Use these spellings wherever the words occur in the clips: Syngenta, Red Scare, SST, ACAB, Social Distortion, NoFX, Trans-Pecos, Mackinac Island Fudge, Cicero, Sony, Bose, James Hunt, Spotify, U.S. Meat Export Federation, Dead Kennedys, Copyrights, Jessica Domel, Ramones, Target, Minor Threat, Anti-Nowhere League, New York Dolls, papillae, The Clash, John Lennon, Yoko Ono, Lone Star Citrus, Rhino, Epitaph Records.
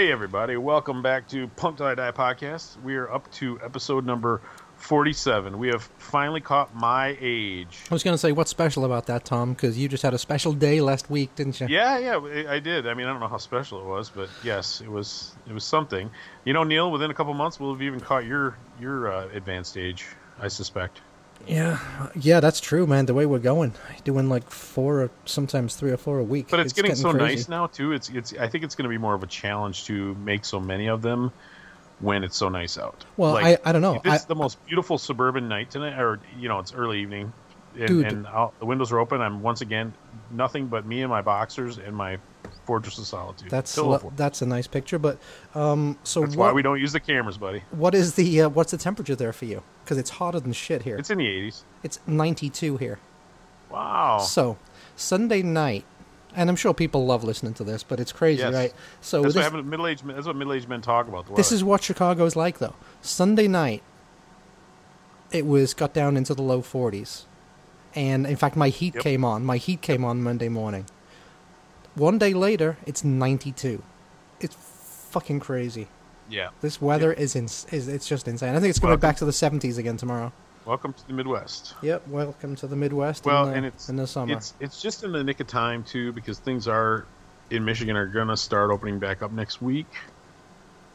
Hey everybody, welcome back to Pump Till I Die Podcast. We are up to episode number 47. We have finally caught my age. I was going to say, what's special about that, Tom? Because you just had a special day last week, didn't you? Yeah, I did. I mean, I don't know how special it was, but yes, it was something. You know, Neil, within a couple months, we'll have even caught your advanced age, I suspect. Yeah, that's true, man. The way we're going, doing like four or sometimes 3 or 4 a week. But it's getting so crazy. Nice now too. It's. I think it's going to be more of a challenge to make so many of them when it's so nice out. Well, like, I don't know. It's the most beautiful suburban night tonight, or you know, it's early evening, and the windows are open. I'm once again nothing but me and my boxers and my Fortress of Solitude. That's a nice picture, but why we don't use the cameras, buddy. What is the what's the temperature there for you? Because it's hotter than shit here. It's in the 80s. It's 92 here. Wow. So Sunday night, and I'm sure people love listening to this, but it's crazy, yes. Right? So that's what middle-aged men. That's what middle-aged men talk about. The weather. This is what Chicago's like, though. Sunday night, it was got down into the low 40s, and in fact, my heat came on. My heat came on Monday morning. One day later, it's 92. It's fucking crazy. Yeah. This weather is just insane. I think it's going back to the 70s again tomorrow. Welcome to the Midwest. Yep, welcome to the Midwest in the summer. It's just in the nick of time, too, because things in Michigan are going to start opening back up next week.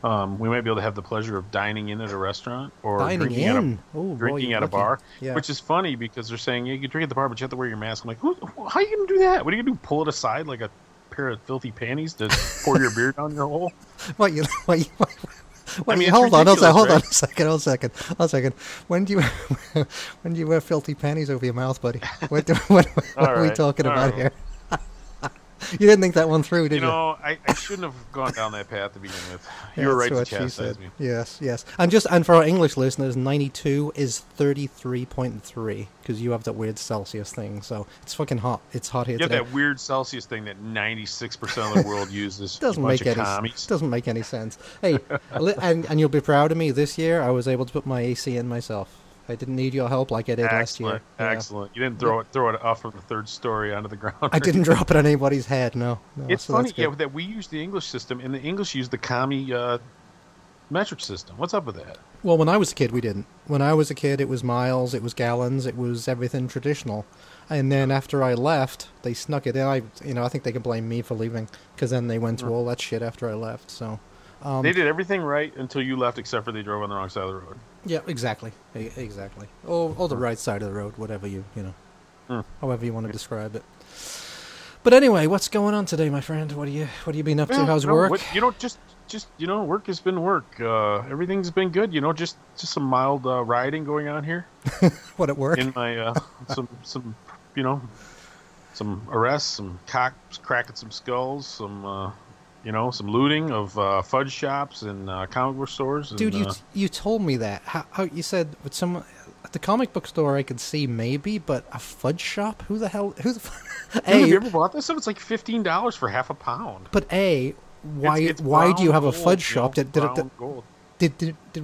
We might be able to have the pleasure of dining in at a restaurant or drinking at a bar, which is funny because they're saying, you can drink at the bar, but you have to wear your mask. I'm like, how are you going to do that? What are you going to do, pull it aside like a pair of filthy panties to pour your beer down your hole? Hold on a second. When do you wear filthy panties over your mouth, buddy? What are we talking about here? You didn't think that one through, did you? No, I shouldn't have gone down that path to begin with. You were right to chastise me. Yes. And for our English listeners, 92 is 33.3 because you have that weird Celsius thing. So it's fucking hot. It's hot here today. Yeah, that weird Celsius thing that 96% of the world uses. Doesn't make any sense. Hey, and you'll be proud of me. This year, I was able to put my AC in myself. I didn't need your help like I did last year. Excellent. You didn't throw it off from the third story onto the ground. I didn't drop it on anybody's head, no. It's funny that we use the English system, and the English use the commie metric system. What's up with that? Well, when I was a kid, we didn't. When I was a kid, it was miles, it was gallons, it was everything traditional. And then after I left, they snuck it in. I think they can blame me for leaving, because then they went to all that shit after I left. So they did everything right until you left, except for they drove on the wrong side of the road. Yeah, exactly. Or the right side of the road, whatever however you want to describe it. But anyway, what's going on today, my friend? What have you been up to? How's work? Work has been work. Everything's been good. Just some mild rioting going on here. What at work? In my some arrests, some cocks cracking some skulls, some looting of fudge shops and comic book stores. And, dude, you told me that. How you said with at the comic book store I could see maybe, but a fudge shop? Who the hell? Have you ever bought this stuff? It's like $15 for half a pound. But why do you have a fudge shop? Did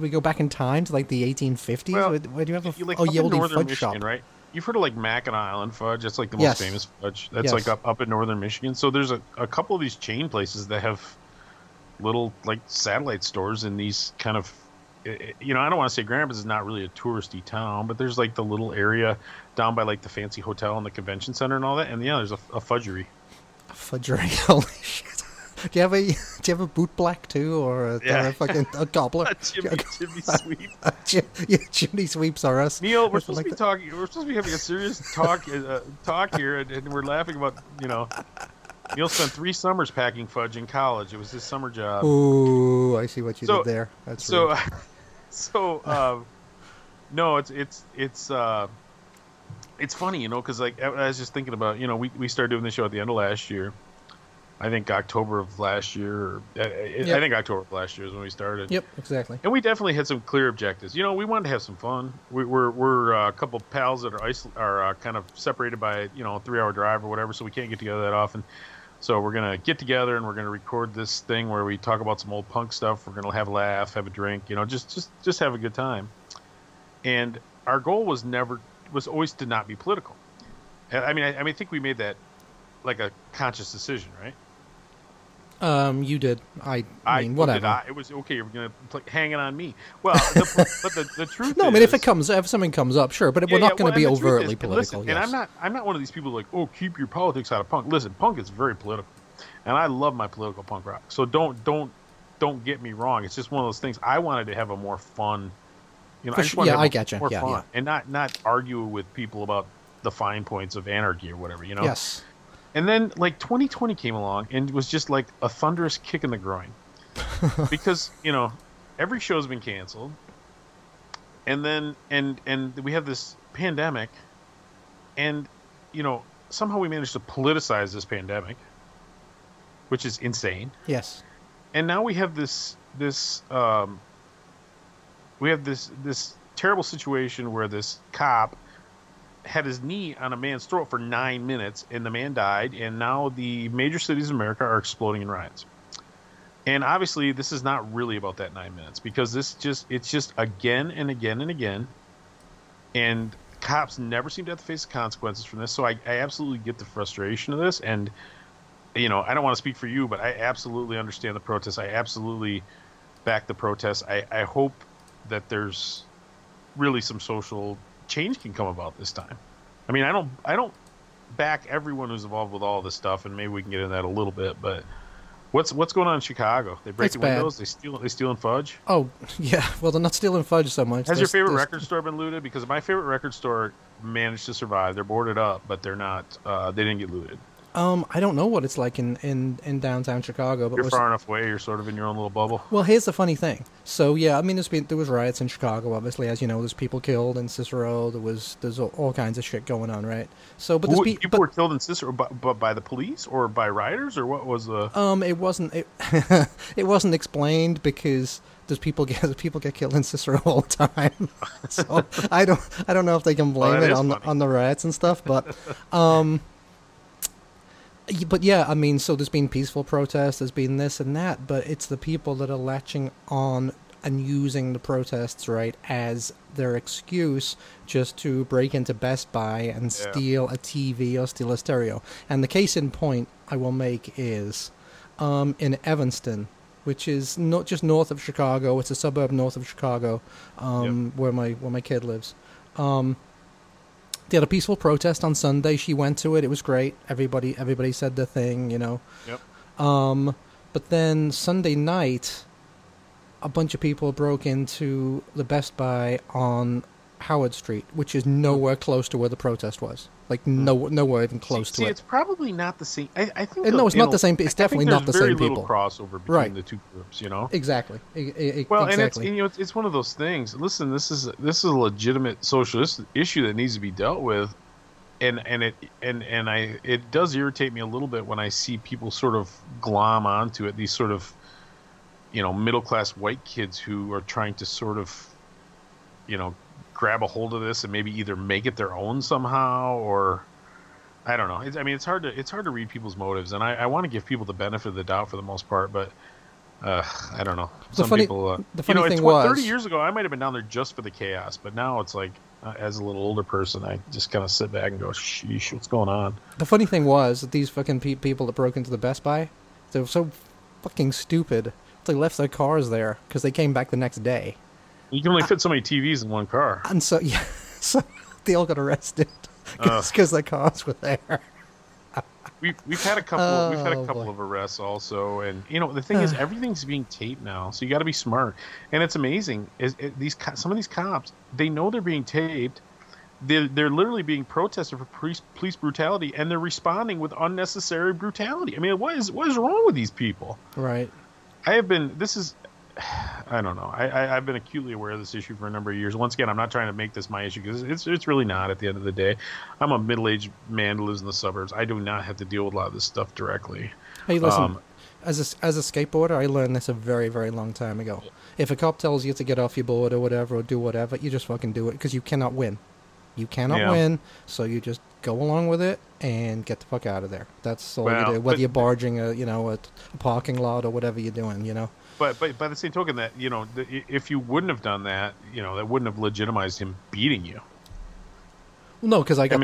we go back in time to like the 1850s? Well, why do you have a northern fudge Michigan, shop? Right? You've heard of like Mackinac Island fudge. That's like the most famous fudge. That's like up in northern Michigan. So there's a couple of these chain places that have little like satellite stores in these kind of, I don't want to say Grandpa's is not really a touristy town, but there's like the little area down by like the fancy hotel and the convention center and all that. And yeah, there's a fudgery. A fudgery, holy shit. Do you have a boot black too, or a gobbler? Chimney sweep. Chimney sweeps are us. Neil, we're supposed to be talking. We're supposed to be having a serious talk here, and we're laughing about Neil spent 3 summers packing fudge in college. It was his summer job. Ooh, I see what you did there. That's no, it's funny, because like I was just thinking about we started doing this show at the end of last year. I think October of last year. I think October of last year is when we started. Yep, exactly. And we definitely had some clear objectives. We wanted to have some fun. We're a couple of pals that are kind of separated by a 3-hour drive or whatever, so we can't get together that often. So we're gonna get together and we're gonna record this thing where we talk about some old punk stuff. We're gonna have a laugh, have a drink, just have a good time. And our goal was always to not be political. I mean, I think we made that like a conscious decision, right? You did. I mean, whatever. It was okay. You're going to hang it on me. Well, but the truth. No, I mean, if something comes up, sure. But we're not going to be overtly political. And I'm not one of these people like, oh, keep your politics out of punk. Listen, punk is very political, and I love my political punk rock. So don't get me wrong. It's just one of those things. I wanted to have a more fun, I just wanted to have more fun. And not argue with people about the fine points of anarchy or whatever. You know. Yes. And then, 2020 came along and was just like a thunderous kick in the groin. Because, every show's been canceled. And then, and we have this pandemic. And, somehow we managed to politicize this pandemic, which is insane. Yes. And now we have this terrible situation where this cop had his knee on a man's throat for 9 minutes, and the man died, and now the major cities of America are exploding in riots. And obviously this is not really about that 9 minutes, because it's just again and again and again, and cops never seem to have to face the consequences from this. So I absolutely get the frustration of this, and I don't want to speak for you, but I absolutely understand the protests. I absolutely back the protests. I hope that there's really some social change can come about this time. I mean, I don't back everyone who's involved with all this stuff, and maybe we can get into that a little bit. But what's going on in Chicago? They break the windows. They stealing fudge. Oh yeah, well they're not stealing fudge so much. Has your favorite record store been looted? Because my favorite record store managed to survive. They're boarded up, but they're not. They didn't get looted. I don't know what it's like in downtown Chicago, but you're far enough away. You're sort of in your own little bubble. Well, here's the funny thing. So yeah, I mean, there was riots in Chicago, obviously, as you know. There's people killed in Cicero. There's all kinds of shit going on, right? So, but people were killed in Cicero, but by the police or by rioters, or what was the? It wasn't it wasn't explained, because people get killed in Cicero all the time. So I don't know if they can blame it on the riots and stuff, but. But yeah, I mean, so there's been peaceful protests, there's been this and that, but it's the people that are latching on and using the protests, right, as their excuse just to break into Best Buy and steal a TV or steal a stereo. And the case in point I will make is in Evanston, which is not just north of Chicago, it's a suburb north of Chicago, where my kid lives. They had a peaceful protest on Sunday. She went to it. It was great. Everybody said their thing, Yep. But then Sunday night, a bunch of people broke into the Best Buy on Howard Street, which is nowhere close to where the protest was. Nowhere even close to it. It's probably not the same. I think it's not the same. It's definitely not the same people. There's very little crossover between the two groups, Exactly. Well, it's one of those things. Listen, this is a legitimate socialist issue that needs to be dealt with, and it does irritate me a little bit when I see people sort of glom onto it. These sort of middle class white kids who are trying to sort of grab a hold of this and maybe either make it their own somehow, or I don't know. It's hard to read people's motives, and I want to give people the benefit of the doubt for the most part, but I don't know. The funny thing was, 30 years ago I might have been down there just for the chaos, but now it's like as a little older person, I just kind of sit back and go, sheesh, what's going on? The funny thing was that these fucking people that broke into the Best Buy, they were so fucking stupid. They left their cars there because they came back the next day. You can only fit so many TVs in one car. And so, so they all got arrested because their cars were there. We've had a couple. Of arrests also, and the thing is, everything's being taped now, so you got to be smart. And it's amazing some of these cops, they know they're being taped. They're literally being protested for police brutality, and they're responding with unnecessary brutality. I mean, what is wrong with these people? Right. I don't know. I've been acutely aware of this issue for a number of years. Once again, I'm not trying to make this my issue, because it's really not at the end of the day. I'm a middle-aged man who lives in the suburbs. I do not have to deal with a lot of this stuff directly. Hey, listen, as a skateboarder, I learned this a very, very long time ago. If a cop tells you to get off your board or whatever, or do whatever, you just fucking do it, because you cannot win. You cannot win, so you just go along with it and get the fuck out of there. That's all you do, whether you're barging a parking lot or whatever you're doing, But by the same token, that if you wouldn't have done that, that wouldn't have legitimized him beating you. Well, no, because I got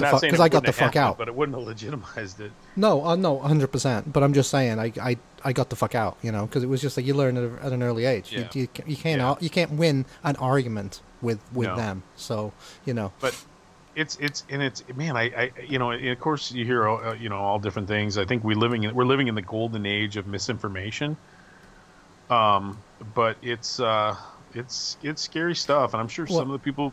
the fuck out. But it wouldn't have legitimized it. No, 100%. But I'm just saying, I got the fuck out, you know, because it was just like you learn at an early age. Yeah. You can't win an argument with them. So, you know. But of course you hear all different things. I think we're living in the golden age of misinformation. But it's scary stuff, and I'm sure some of the people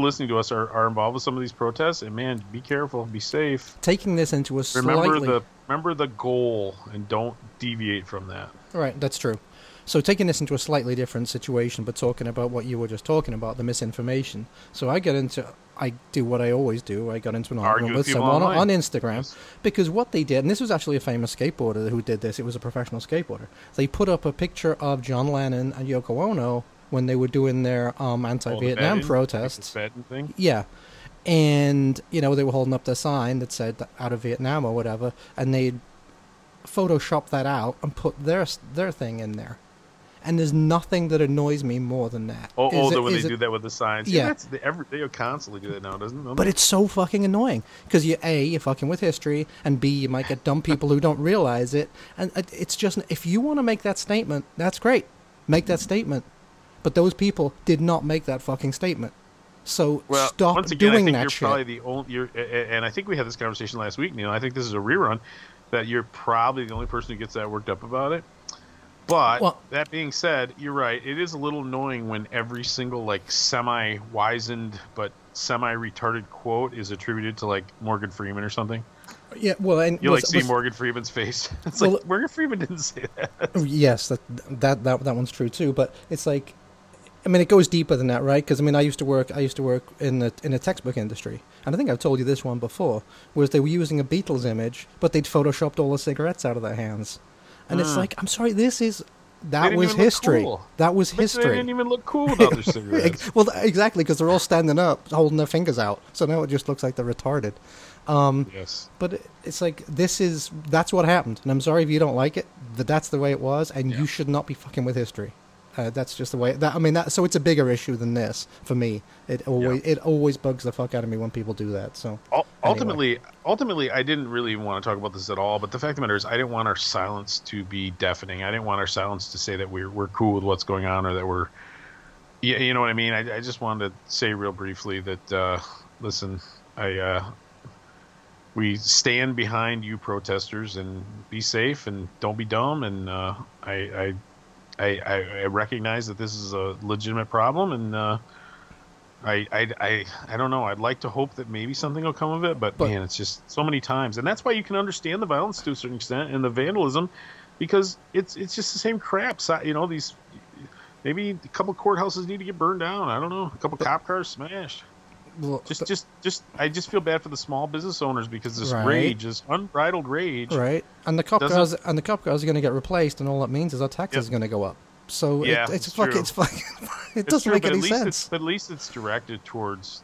listening to us are involved with some of these protests. And man, be careful, be safe. Taking this into a remember the goal and don't deviate from that. Right, that's true. So taking this into a slightly different situation, but talking about what you were just talking about, the misinformation. So I do what I always do. I got into an argument with someone on Instagram. Yes. Because what they did, and this was actually a famous skateboarder who did this. It was a professional skateboarder. They put up a picture of John Lennon and Yoko Ono when they were doing their anti-Vietnam protests. Thing. Yeah. And, you know, they were holding up their sign that said out of Vietnam or whatever, and they photoshopped that out and put their thing in there. And there's nothing that annoys me more than that. When they do that with the signs. Yeah. They constantly do that now, doesn't it? But it's so fucking annoying. Because you're fucking with history, and B, you might get dumb people who don't realize it. And it's just, if you want to make that statement, that's great. Make that statement. But those people did not make that fucking statement. So stop once again, doing that shit. And I think we had this conversation last week, Neil. I think this is a rerun, that you're probably the only person who gets that worked up about it. But that being said, you're right. It is a little annoying when every single semi-wizened but semi-retarded quote is attributed to Morgan Freeman or something. Yeah, well, and you see Morgan Freeman's face. It's Morgan Freeman didn't say that. Yes, that one's true too. But it's like, I mean, it goes deeper than that, right? Because I mean, I used to work in the textbook industry, and I think I've told you this one before. Was they were using a Beatles image, but they'd photoshopped all the cigarettes out of their hands. And it's like, I'm sorry, that was history. Cool. That was history. They didn't even look cool without their cigarettes. Well, exactly, because they're all standing up, holding their fingers out. So now it just looks like they're retarded. Yes. But it's like, that's what happened. And I'm sorry if you don't like it, but that's the way it was. And you should not be fucking with history. That's just the way. So it's a bigger issue than this for me. It always bugs the fuck out of me when people do that. So ultimately, I didn't really want to talk about this at all. But the fact of the matter is, I didn't want our silence to be deafening. I didn't want our silence to say that we're cool with what's going on or that we're, you know what I mean. I just wanted to say real briefly that listen, we stand behind you protesters, and be safe and don't be dumb, and I recognize that this is a legitimate problem, and I don't know. I'd like to hope that maybe something will come of it, but man, it's just so many times, and that's why you can understand the violence to a certain extent and the vandalism, because it's just the same crap. So, you know, these maybe a couple courthouses need to get burned down. I don't know, a couple cop cars smashed. I just feel bad for the small business owners because this rage is unbridled rage. Right, and the cop cars are going to get replaced, and all that means is our taxes are going to go up. So it doesn't make any sense. But at least it's directed towards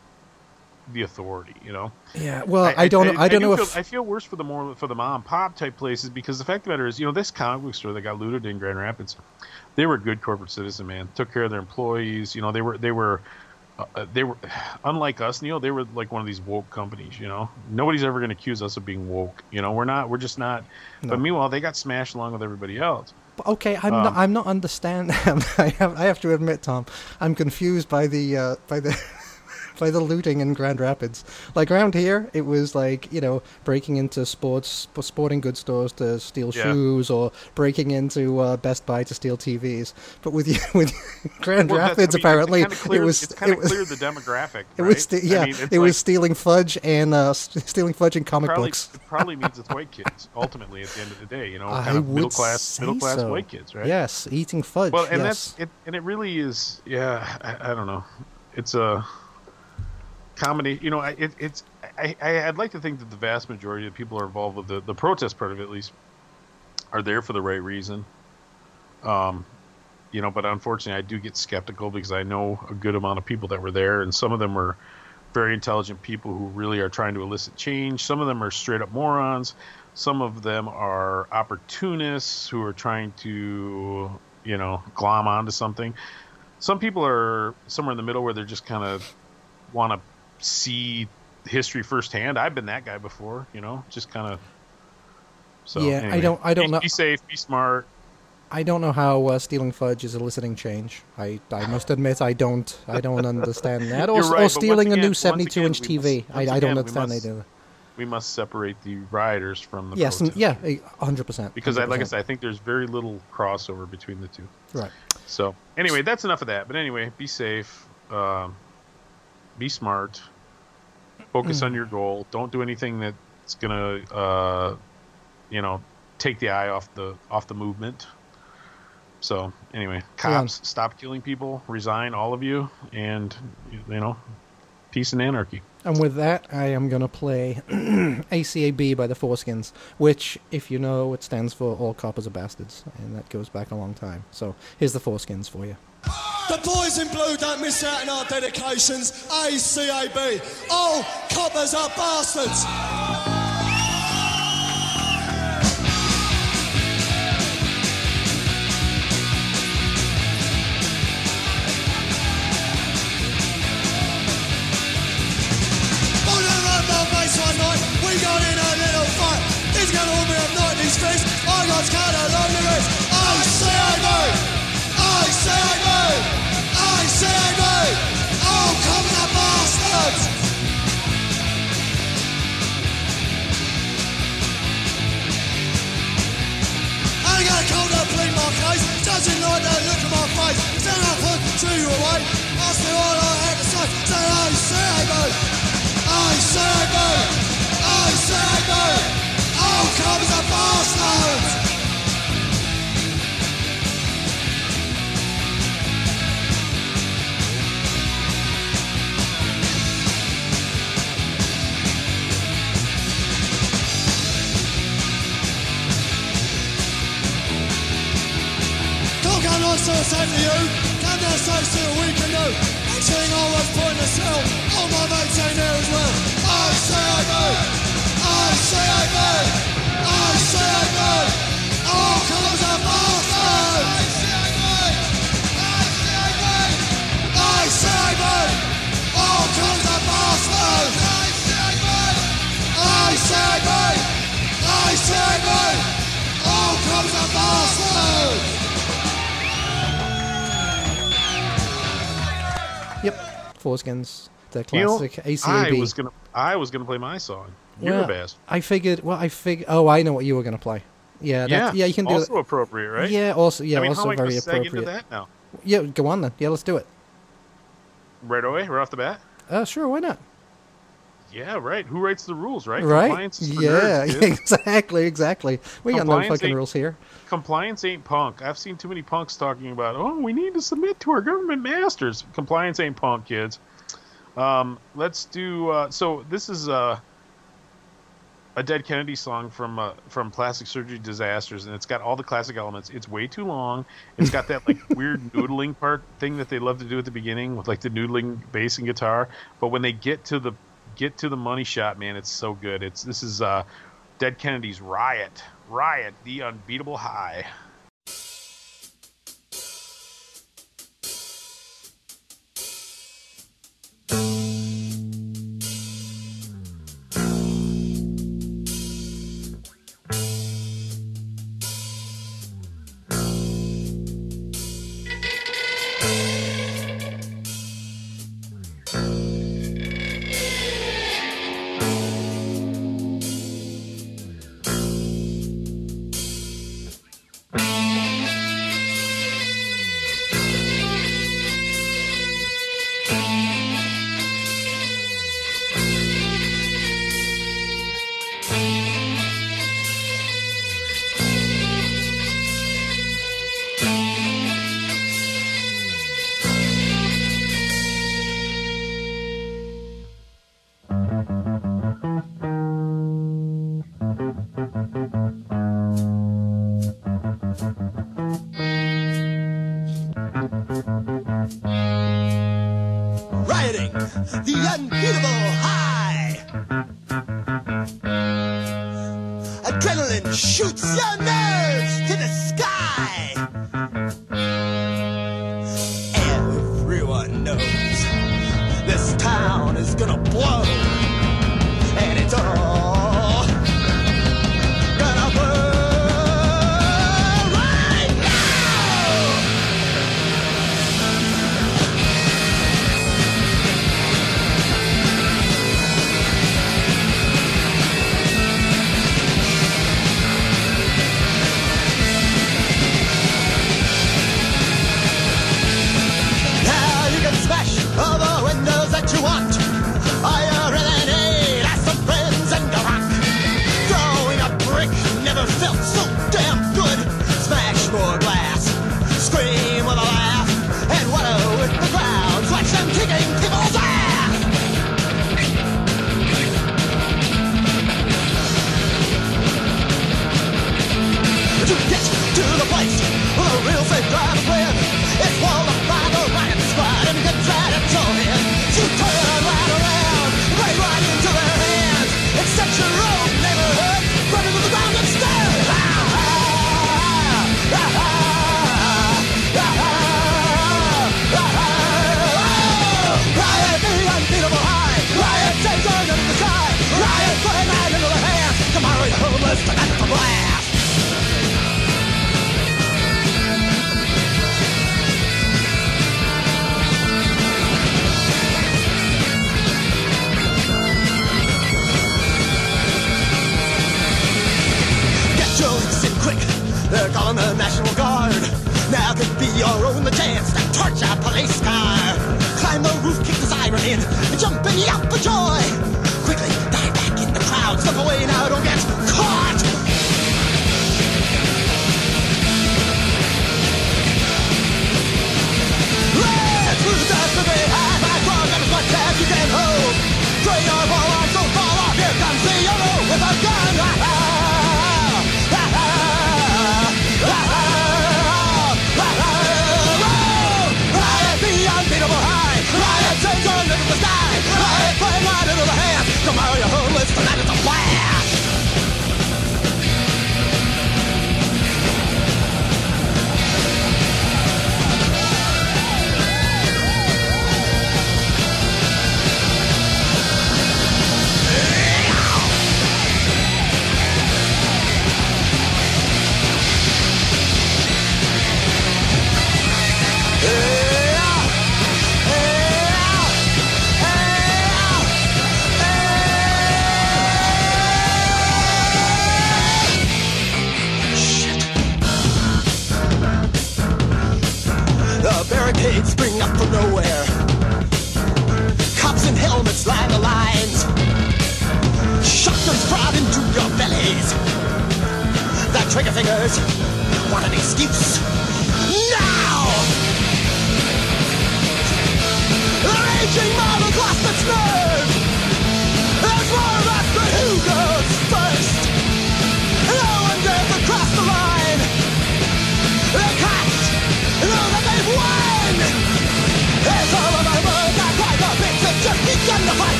the authority, you know. Yeah. Well, I feel worse for the mom pop type places, because the fact of the matter is, you know, this comic book store that got looted in Grand Rapids, they were a good corporate citizen, man. Took care of their employees. You know, they were unlike us, Neil. They were like one of these woke companies, you know. Nobody's ever going to accuse us of being woke, you know. We're just not. No. But meanwhile, they got smashed along with everybody else. Okay, I'm not understanding. I have to admit, Tom, I'm confused by the by the looting in Grand Rapids. Like around here, it was like, you know, breaking into sporting goods stores to steal shoes, or breaking into Best Buy to steal TVs. But with Grand Rapids, apparently, it was clear the demographic. Right? It was stealing fudge and comic books. It probably means it's white kids ultimately at the end of the day. You know, middle class white kids, right? Yes, eating fudge. Well, and that's it, and it really is. Yeah, I don't know. It's a comedy, you know. I'd like to think that the vast majority of people are involved with the protest part of it, at least, are there for the right reason. You know, but unfortunately, I do get skeptical because I know a good amount of people that were there, and some of them were very intelligent people who really are trying to elicit change. Some of them are straight up morons. Some of them are opportunists who are trying to, you know, glom onto something. Some people are somewhere in the middle where they're just kind of want to see history firsthand. I've been that guy before, you know, just kind of. So, yeah, anyway. I don't know. Be safe, be smart. I don't know how stealing fudge is eliciting change. I must admit I don't understand that. Or, right, or stealing a new 72-inch TV. I don't understand they do that. We must separate the rioters from the protesters. Yeah, 100%. Because, like I said, I think there's very little crossover between the two. Right. So, anyway, that's enough of that. But anyway, be safe. Be smart. Focus on your goal. Don't do anything that's going to, take the eye off the movement. So, anyway, cops, stop killing people. Resign, all of you. And, peace and anarchy. And with that, I am going to play ACAB by the Foreskins, which, if you know, it stands for All Coppers Are Bastards, and that goes back a long time. So here's the Foreskins for you. The boys in blue don't miss out on our dedications. ACAB, All Coppers Are Bastards. We got in a little fight. It's gonna all be up 90s face. I got scared along the race. I say I move. I say I move. I say I move. Oh, come the bastards. I'm gonna call the plea my case. Doesn't like that look at my face. Then I put two away. I say all I had to say. Then I say I move. I say I move. I say I go, all comes a bastard. Can't go on suicide to you, can't go so soon we can do. Actually I was pointing us out, all my mates ain't there as well. I say I go. I say I go, I say I go, all comes a bastard. I say I go, I say I go, I say I go, all comes a bastard. I say I go, I say I go, I say I go, all comes a bastard. Yep, Foreskins, the classic ACAB. I was gonna play my song. You're the best. I figured, I know what you were going to play. Yeah. Yeah, you can do it. Also appropriate, right? Yeah, also, yeah, I mean, also very appropriate. How am I going to seg into that now? Yeah, go on then. Yeah, let's do it. Right away? Right off the bat? Sure, why not? Yeah, right. Who writes the rules, right? Right? Compliance is for nerds, exactly. We got no fucking rules here. Compliance ain't punk. I've seen too many punks talking about, we need to submit to our government masters. Compliance ain't punk, kids. Let's do, so this is, a Dead Kennedy song from Plastic Surgery Disasters, and it's got all the classic elements. It's way too long. It's got that like weird noodling part thing that they love to do at the beginning with like the noodling bass and guitar. But when they get to the money shot, man, it's so good. This is Dead Kennedy's Riot, the unbeatable high. Everyone knows this town is gonna blow.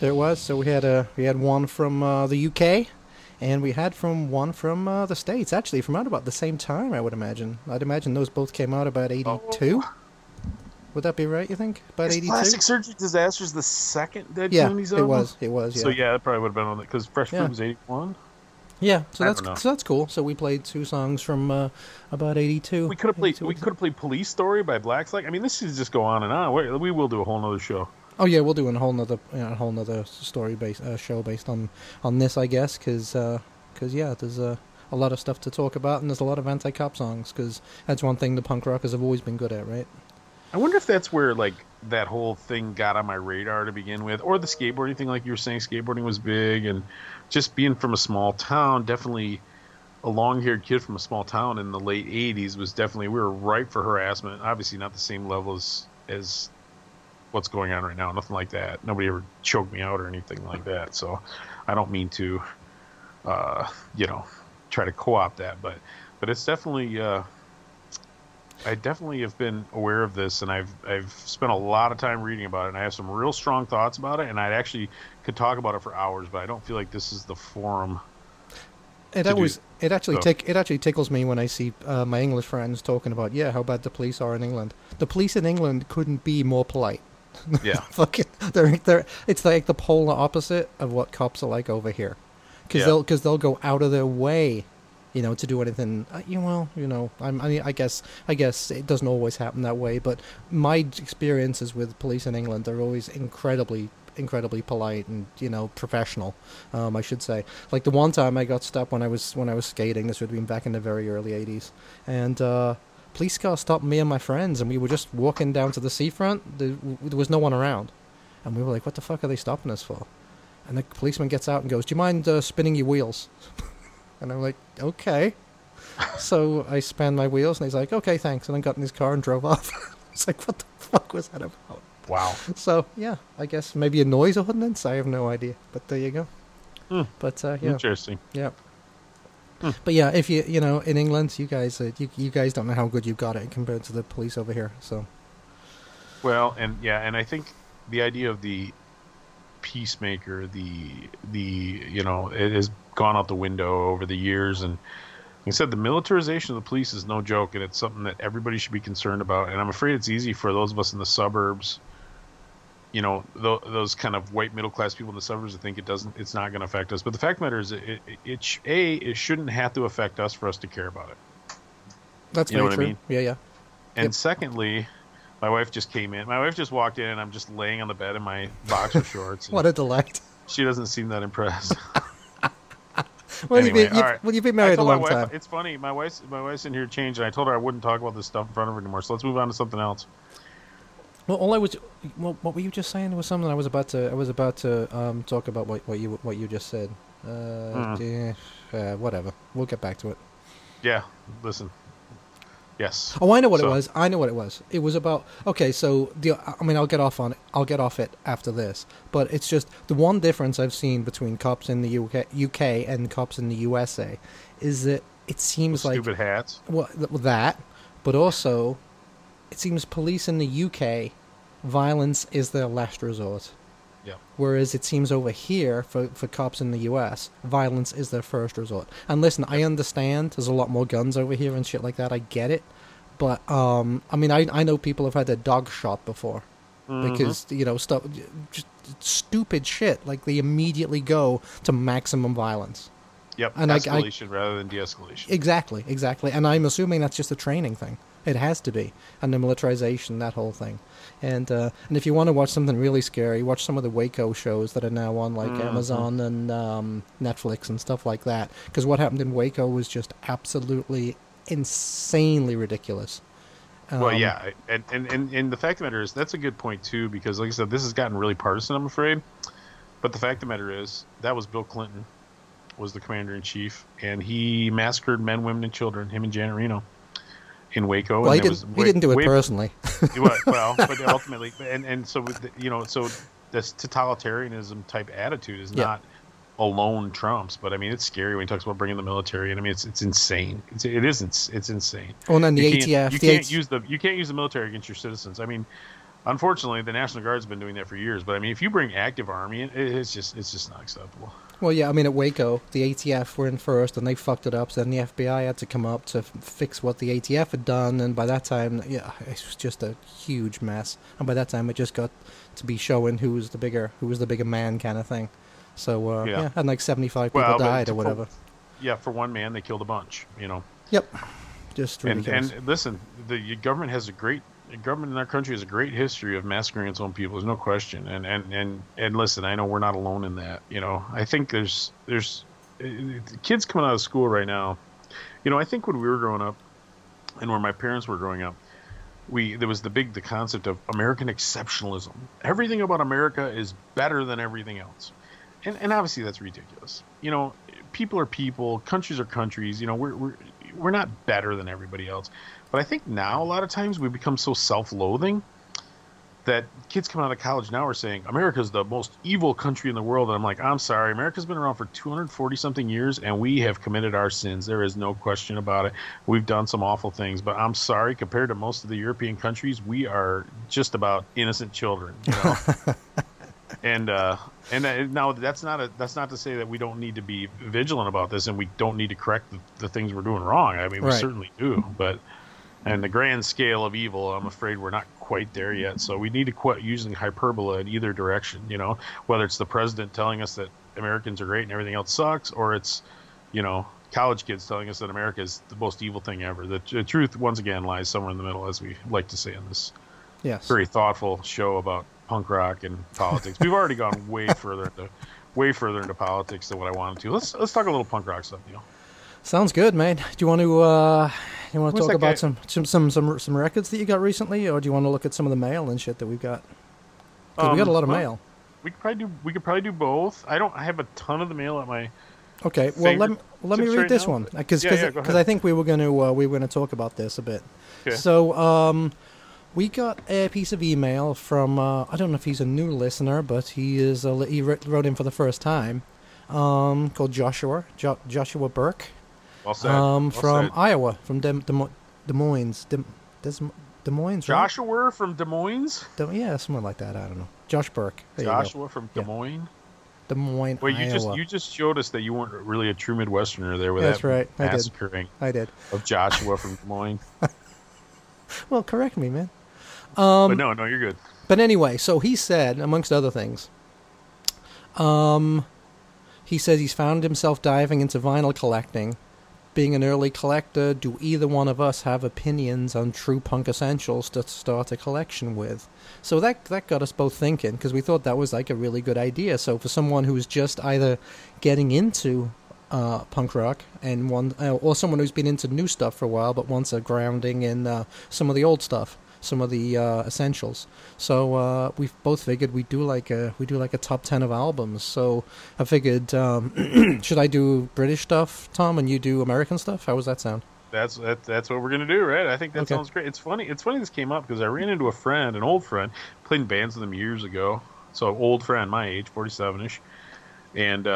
There it was. So we had one from the UK, and we had one from the States. Actually, from out about the same time, I would imagine. I'd imagine those both came out about 82. Oh. Would that be right? You think about 82? Plastic Surgery Disaster is the second Dead Goonies album. It was. Yeah. So yeah, that probably would have been on it because Fresh Fruit was 81. Yeah, so that's cool. So we played two songs from about 82. We could have played Police Story by Black Flag. I mean, this should just go on and on. We will do a whole nother show. Oh yeah, we'll do a whole nother story based show based on this, I guess, because there's a lot of stuff to talk about, and there's a lot of anti-cop songs, because that's one thing the punk rockers have always been good at, right? I wonder if that's where like that whole thing got on my radar to begin with, or the skateboarding thing, like you were saying, skateboarding was big, and just being from a small town, definitely a long-haired kid from a small town in the late '80s was definitely, we were ripe for harassment. Obviously, not the same level as what's going on right now. Nothing like that. Nobody ever choked me out or anything like that. So I don't mean to, try to co-opt that, but it's definitely, I definitely have been aware of this, and I've spent a lot of time reading about it, and I have some real strong thoughts about it, and I actually could talk about it for hours, but I don't feel like this is the forum. It actually tickles me when I see my English friends talking about how bad the police are in England. The police in England couldn't be more polite. Yeah, fucking, it's like the polar opposite of what cops are like over here, because they'll go out of their way, to do anything. I guess it doesn't always happen that way, but my experiences with police in England are always incredibly incredibly polite and, you know, professional, I should say. Like, the one time I got stopped when I was skating, this would have been back in the very early 80s, and police car stopped me and my friends, and we were just walking down to the seafront. There was no one around, and we were like, what the fuck are they stopping us for? And the policeman gets out and goes, do you mind spinning your wheels? And I'm like, okay. So I spanned my wheels, and he's like, okay, thanks. And then got in his car and drove off. I was like, what the fuck was that about? Wow. So, yeah, I guess maybe a noise ordinance. I have no idea. But there you go. Hmm. But, yeah. Interesting. Yeah. Hmm. But, yeah, if you know, in England, you guys don't know how good you've got it compared to the police over here. So. Well, and I think the idea of the peacemaker, it has gone out the window over the years. And like I said, the militarization of the police is no joke, and it's something that everybody should be concerned about. And I'm afraid it's easy for those of us in the suburbs, you know, those kind of white middle class people in the suburbs, to think it's not going to affect us. But the fact of the matter is, it shouldn't have to affect us for us to care about it. That's very true. I mean? Yeah. And secondly, my wife just came in. My wife just walked in, and I'm just laying on the bed in my boxer shorts. What a delight. She doesn't seem that impressed. Well, anyway, you've been married a long time. It's funny. My wife's in here changed, and I told her I wouldn't talk about this stuff in front of her anymore. So let's move on to something else. Well, what were you just saying? There was something I was about to talk about what you just said. Whatever. We'll get back to it. Yeah. Listen. Yes. Oh, I know what it was. It was about, okay, so I'll get off it after this. But it's just the one difference I've seen between cops in the UK and cops in the USA is that it seems like stupid hats. Well, that, but also it seems police in the UK, violence is their last resort. Yeah. Whereas it seems over here for cops in the US, violence is their first resort. And listen, I understand there's a lot more guns over here and shit like that. I get it. But, I mean, I know people have had their dog shot before. Mm-hmm. Because, you know, stuff, just stupid shit. Like, they immediately go to maximum violence. Yep, and escalation rather than de-escalation. Exactly. And I'm assuming that's just a training thing. It has to be. And the militarization, that whole thing. And if you want to watch something really scary, watch some of the Waco shows that are now on, like, Amazon and Netflix and stuff like that. Because what happened in Waco was just absolutely insanely ridiculous. Well, yeah. And the fact of the matter is, that's a good point, too, because, like I said, this has gotten really partisan, I'm afraid. But the fact of the matter is, that was Bill Clinton, was the commander-in-chief, and he massacred men, women, and children, him and Janet Reno. In Waco, well, and he didn't do it personally. Well, but ultimately, and so you know, so this totalitarianism type attitude is not alone Trump's, but I mean, it's scary when he talks about bringing the military, and I mean, it's insane. It's insane. Oh, and then the ATF, you can't use the military against your citizens. I mean, unfortunately, the National Guard's been doing that for years, but I mean, if you bring active army, it's just not acceptable. Well, yeah, I mean, at Waco, the ATF were in first, and they fucked it up, so then the FBI had to come up to fix what the ATF had done, and by that time, yeah, it was just a huge mess, and by that time, it just got to be showing who was the bigger man kind of thing, so, yeah, and like 75 people died or whatever. For one man, they killed a bunch, you know. Yep, just ridiculous. And listen, the government has the government in our country has a great history of massacring its own people. There's no question. And listen, I know we're not alone in that. You know, I think there's kids coming out of school right now. You know, I think when we were growing up and when my parents were growing up, there was the concept of American exceptionalism. Everything about America is better than everything else. And obviously that's ridiculous. You know, people are people, countries are countries. You know, we're not better than everybody else. But I think now a lot of times we become so self-loathing that kids coming out of college now are saying America's the most evil country in the world. And I'm like, I'm sorry. America's been around for 240-something years, and we have committed our sins. There is no question about it. We've done some awful things. But I'm sorry, compared to most of the European countries, we are just about innocent children. You know? And now that's not to say that we don't need to be vigilant about this, and we don't need to correct the things we're doing wrong. I mean, we certainly do, but and the grand scale of evil, I'm afraid we're not quite there yet. So we need to quit using hyperbole in either direction. You know, whether it's the president telling us that Americans are great and everything else sucks, or it's, you know, college kids telling us that America is the most evil thing ever. The truth once again lies somewhere in the middle, as we like to say in this very thoughtful show about punk rock and politics. We've already gone way further into politics than what I wanted to. Let's talk a little punk rock stuff, Neil. Sounds good, man. Do you want to talk about some records that you got recently, or do you want to look at some of the mail and shit that we've got? We got a lot of mail. We could probably do both. I have a ton of the mail at my. Okay, well let me read right this now. One because I think we were going to talk about this a bit. Okay. So we got a piece of email from I don't know if he's a new listener, but he wrote in for the first time. Called Joshua Burke. Well said. Well said. Iowa, from Des Moines. Des Moines, right? Joshua from Des Moines? Yeah, something like that. I don't know. Josh Burke. Joshua from Des Moines? Yeah. Des Moines, Iowa. You just showed us that you weren't really a true Midwesterner there with that's that right. massacring I did. Of Joshua from Des Moines. Well, correct me, man. But no, you're good. But anyway, so he said, amongst other things, he says he's found himself diving into vinyl collecting. Being an early collector, do either one of us have opinions on true punk essentials to start a collection with? So that got us both thinking, because we thought that was like a really good idea. So for someone who's just either getting into punk rock and or someone who's been into new stuff for a while but wants a grounding in some of the old stuff, some of the essentials. So we've both figured we do like a top 10 of albums. So I figured, should I do British stuff, Tom, and you do American stuff? How does that sound? That's what we're gonna do, right? I think that sounds great. It's funny this came up because I ran into a friend, an old friend, played in bands with him years ago. So an old friend, my age, 47-ish, and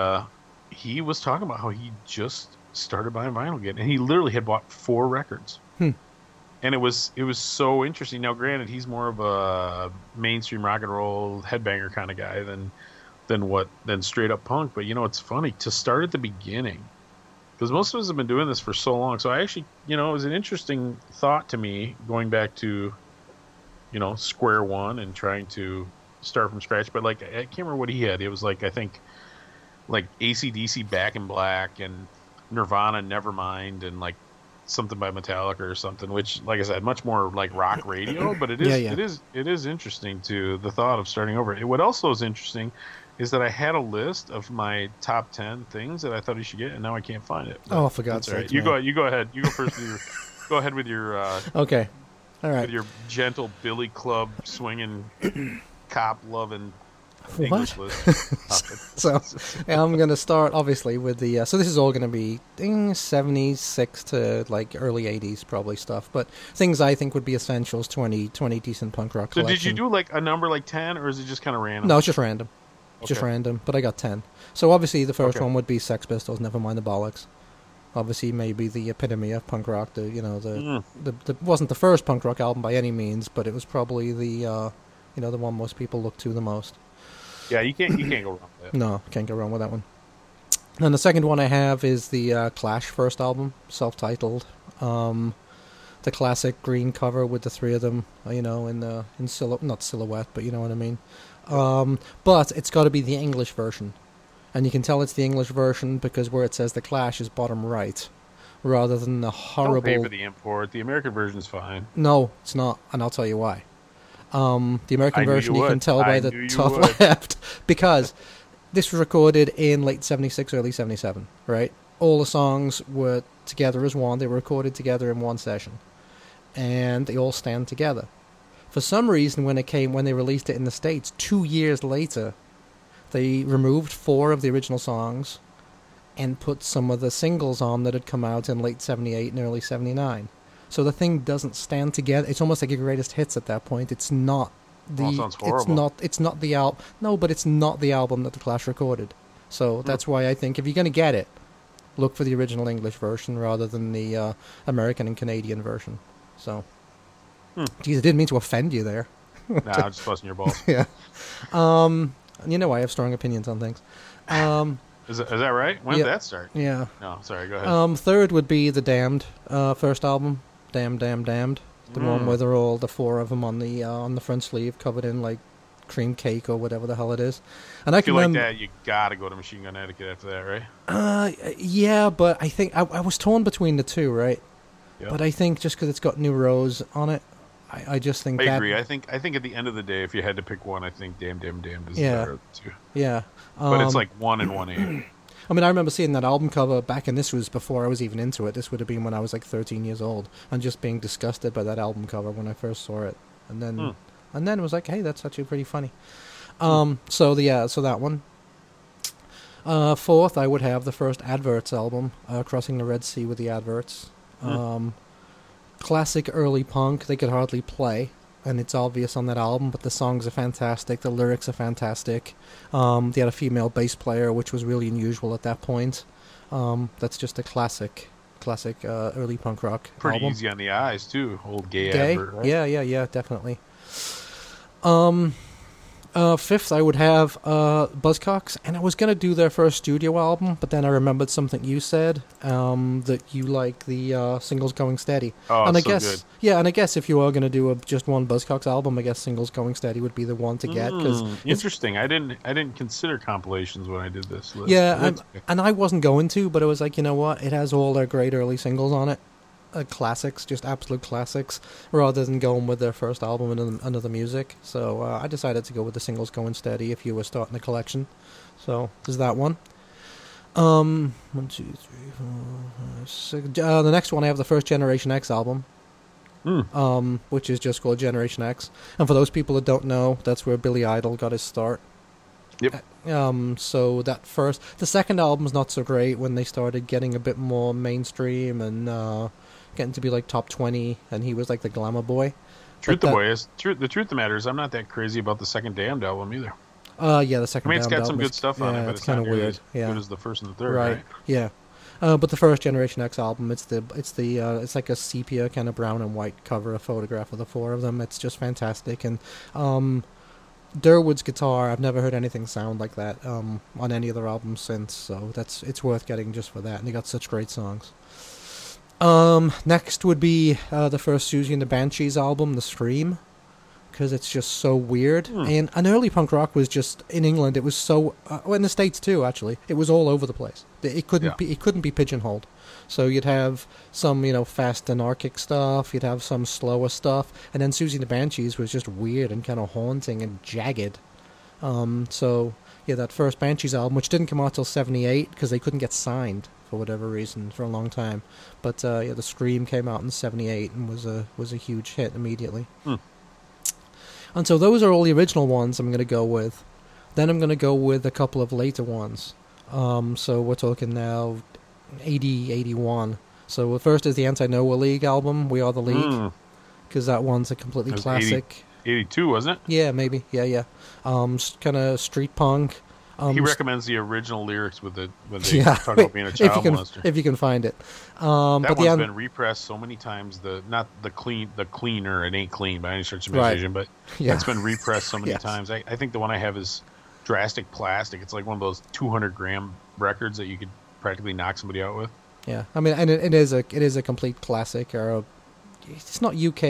he was talking about how he just started buying vinyl again, and he literally had bought 4 records. And it was so interesting. Now, granted, he's more of a mainstream rock and roll headbanger kind of guy than straight up punk. But it's funny to start at the beginning, because most of us have been doing this for so long. So I actually, it was an interesting thought to me, going back to, square one and trying to start from scratch. But like, I can't remember what he had. It was like, I think, like AC/DC, Back in Black, and Nirvana, Nevermind, and like something by Metallica or something, which, like I said, much more like rock radio, but it is interesting to the thought of starting over. What also is interesting is that I had a list of my top 10 things that I thought you should get, and now I can't find it. But oh, for God's sake! Right. You go ahead. You go first. Go ahead with your okay. All right. With your gentle billy club swinging, cop loving. What? So I'm going to start obviously with the so this is all going to be 76 to like early 80s probably stuff, but things I think would be essentials to any decent punk rock collection. So did you do like a number like 10, or is it just kind of random? No, it's just random. Okay. Just random, but I got 10. So obviously the first one would be Sex Pistols, Never Mind the Bollocks. Obviously, maybe the epitome of punk rock. The wasn't the first punk rock album by any means, but it was probably the the one most people look to the most. Yeah, you can't go wrong with that. No, can't go wrong with that one. And the second one I have is the Clash first album, self-titled. The classic green cover with the three of them, in not silhouette, but you know what I mean. But it's got to be the English version. And you can tell it's the English version because where it says The Clash is bottom right, rather than the horrible... Don't pay for the import. The American version's fine. No, it's not, and I'll tell you why. The American version you can tell by the top left, because this was recorded in late 76, early 77, right? All the songs were together as one. They were recorded together in one session, and they all stand together. For some reason, when they released it in the States 2 years later, they removed 4 of the original songs and put some of the singles on that had come out in late 78 and early 79. So the thing doesn't stand together. It's almost like your greatest hits at that point. It's not the. Well, sounds horrible. It's not the album. No, but it's not the album that the Clash recorded. So that's why I think if you're going to get it, look for the original English version rather than the American and Canadian version. So, geez, I didn't mean to offend you there. Nah, I'm just busting your balls. Yeah. I have strong opinions on things. Is that right? When did that start? Yeah. No, sorry. Go ahead. Third would be the Damned first album. Damned. The one where they're all the 4 of them on the front sleeve, covered in like cream cake or whatever the hell it is. And I feel like that you gotta go to Machine Gun Etiquette after that, right? Yeah, but I think I was torn between the two, right? Yep. But I think just because it's got New Rose on it, I just think I agree. I think at the end of the day, if you had to pick one, I think Damned is better too. Yeah. But it's like 1 and 1/8. I mean, I remember seeing that album cover back, and this was before I was even into it. This would have been when I was like 13 years old, and just being disgusted by that album cover when I first saw it, and then it was like, hey, that's actually pretty funny. So that one. Fourth, I would have the first Adverts album, Crossing the Red Sea with the Adverts. Classic early punk. They could hardly play, and it's obvious on that album, but the songs are fantastic. The lyrics are fantastic. They had a female bass player, which was really unusual at that point. That's just a classic early punk rock pretty album. Easy on the eyes, too. Old gay? Advert, right? Yeah, definitely. Fifth, I would have Buzzcocks, and I was going to do their first studio album, but then I remembered something you said, that you like the Singles Going Steady. Oh, and I guess, good. Yeah, and I guess if you are going to do just one Buzzcocks album, I guess Singles Going Steady would be the one to get. Cause interesting. I didn't consider compilations when I did this list. Yeah, and I wasn't going to, but it was like, you know what? It has all their great early singles on it. Classics, just absolute classics, rather than going with their first album under the music. So I decided to go with the Singles Going Steady if you were starting a collection. So there's that one. 1, 2, 3, 4, 5, 6. The next one I have the first Generation X album, which is just called Generation X. And for those people that don't know, that's where Billy Idol got his start. Yep. So that the second album's not so great when they started getting a bit more mainstream and getting to be like top 20, and he was like the glamour boy. The truth of the matter is, I'm not that crazy about the second Damned album either. The second. I mean, it's got some good stuff on it, but it's kind of weird. Good as the first and the third, right? Yeah. But the first Generation X album, it's like a sepia kind of brown and white cover, a photograph of the four of them. It's just fantastic, and Durwood's guitar, I've never heard anything sound like that on any other album since, so it's worth getting just for that, and they got such great songs. Next would be the first Siouxsie and the Banshees album, The Scream, because it's just so weird. And early punk rock was just, in England, it was so, in the States too, actually, it was all over the place. It couldn't be pigeonholed. So you'd have some, fast anarchic stuff, you'd have some slower stuff, and then Siouxsie and the Banshees was just weird and kind of haunting and jagged. That first Banshees album, which didn't come out till 1978, because they couldn't get signed for whatever reason for a long time. But The Scream came out in 1978 and was a huge hit immediately. And so those are all the original ones I'm going to go with. Then I'm going to go with a couple of later ones. So we're talking now 80, 81. So the first is the Anti-Nowhere League album, We Are the League, because that one's a completely classic. 82, wasn't it? Yeah, maybe. Yeah. Kind of street punk. He recommends the original lyrics when they talk about being a child monster. If you can find it. That one's been repressed so many times. Not the cleaner, it ain't clean by any stretch of imagination, but it's been repressed so many times. I think the one I have is Drastic Plastic. It's like one of those 200-gram records that you could practically knock somebody out with. Yeah, I mean, and it is a complete classic. It's not UK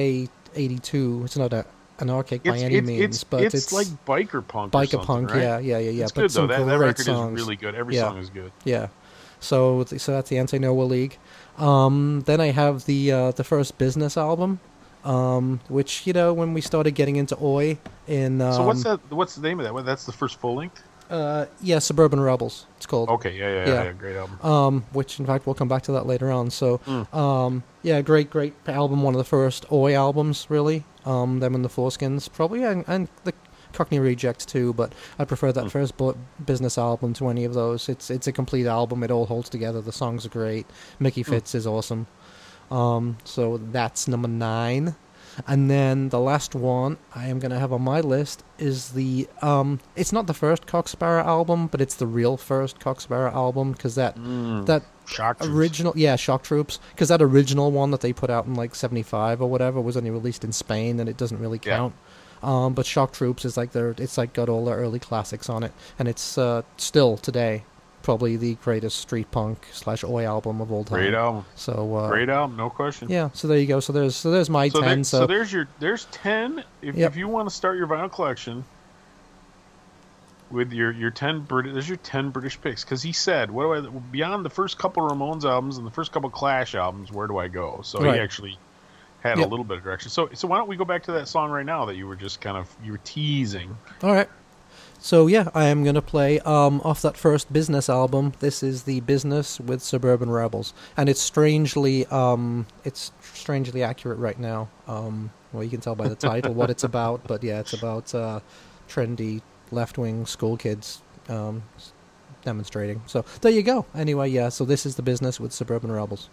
82. It's not anarchic by any means, but it's like biker punk. Biker punk, right? Yeah. It's good though. That record songs. Is really good. Every song is good. Yeah. So that's the Anti-Nowhere League. Then I have the first Business album, which when we started getting into Oi in. So what's that? What's the name of that? That's the first full length. Suburban Rebels, it's called. Okay, yeah, great album. Which, in fact, we'll come back to that later on. So, great album, one of the first Oi albums, really. Them and the Foreskins, probably, and the Cockney Rejects, too, but I prefer that first Business album to any of those. It's a complete album, it all holds together, the songs are great, Mickey Fitz is awesome. So that's number 9. And then the last one I am going to have on my list is the... it's not the first Cock Sparrer album, but it's the real first Cock Sparrer album, because that original... Yeah, Shock Troops. Because that original one that they put out in like 1975 or whatever was only released in Spain, and it doesn't really count. Yeah. But Shock Troops is like got all their early classics on it, and it's still today probably the greatest street punk / Oi album of all time. Great album. So great album, no question. Yeah. So there you go. So there's my 10. So there's your 10. If you want to start your vinyl collection with your 10 British, there's your 10 British picks. Because he said, beyond the first couple Ramones albums and the first couple Clash albums, where do I go? So he actually had a little bit of direction. So why don't we go back to that song right now that you were just kind of, you were teasing. All right. So yeah, I am going to play off that first Business album. This is The Business with Suburban Rebels, and it's strangely accurate right now. Well, you can tell by the title what it's about, but yeah, it's about trendy left-wing school kids demonstrating. So there you go. Anyway, yeah, so this is The Business with Suburban Rebels.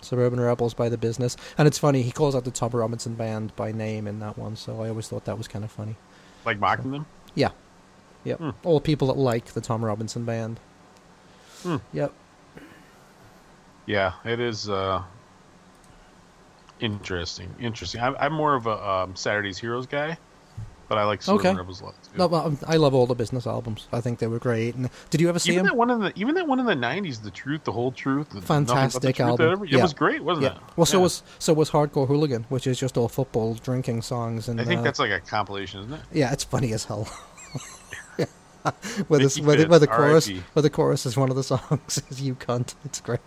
Suburban Rebels by The Business. And it's funny, he calls out the Tom Robinson Band by name in that one, so I always thought that was kind of funny. Like mocking them? Yeah. Yep. Mm. All people that like the Tom Robinson Band. Mm. Yep. Yeah, it is interesting. Interesting. I'm more of a Saturday's Heroes guy, but I like Suburban Rebels a lot too. No, well, I love all the Business albums. I think they were great. And did you ever see them? Even that one in the 90s, The Truth, The Whole Truth. Fantastic truth album. It was great, wasn't it? Well, so was Hardcore Hooligan, which is just all football drinking songs. And I think that's like a compilation, isn't it? Yeah, it's funny as hell. Where the chorus is one of the songs is "You Cunt." It's great.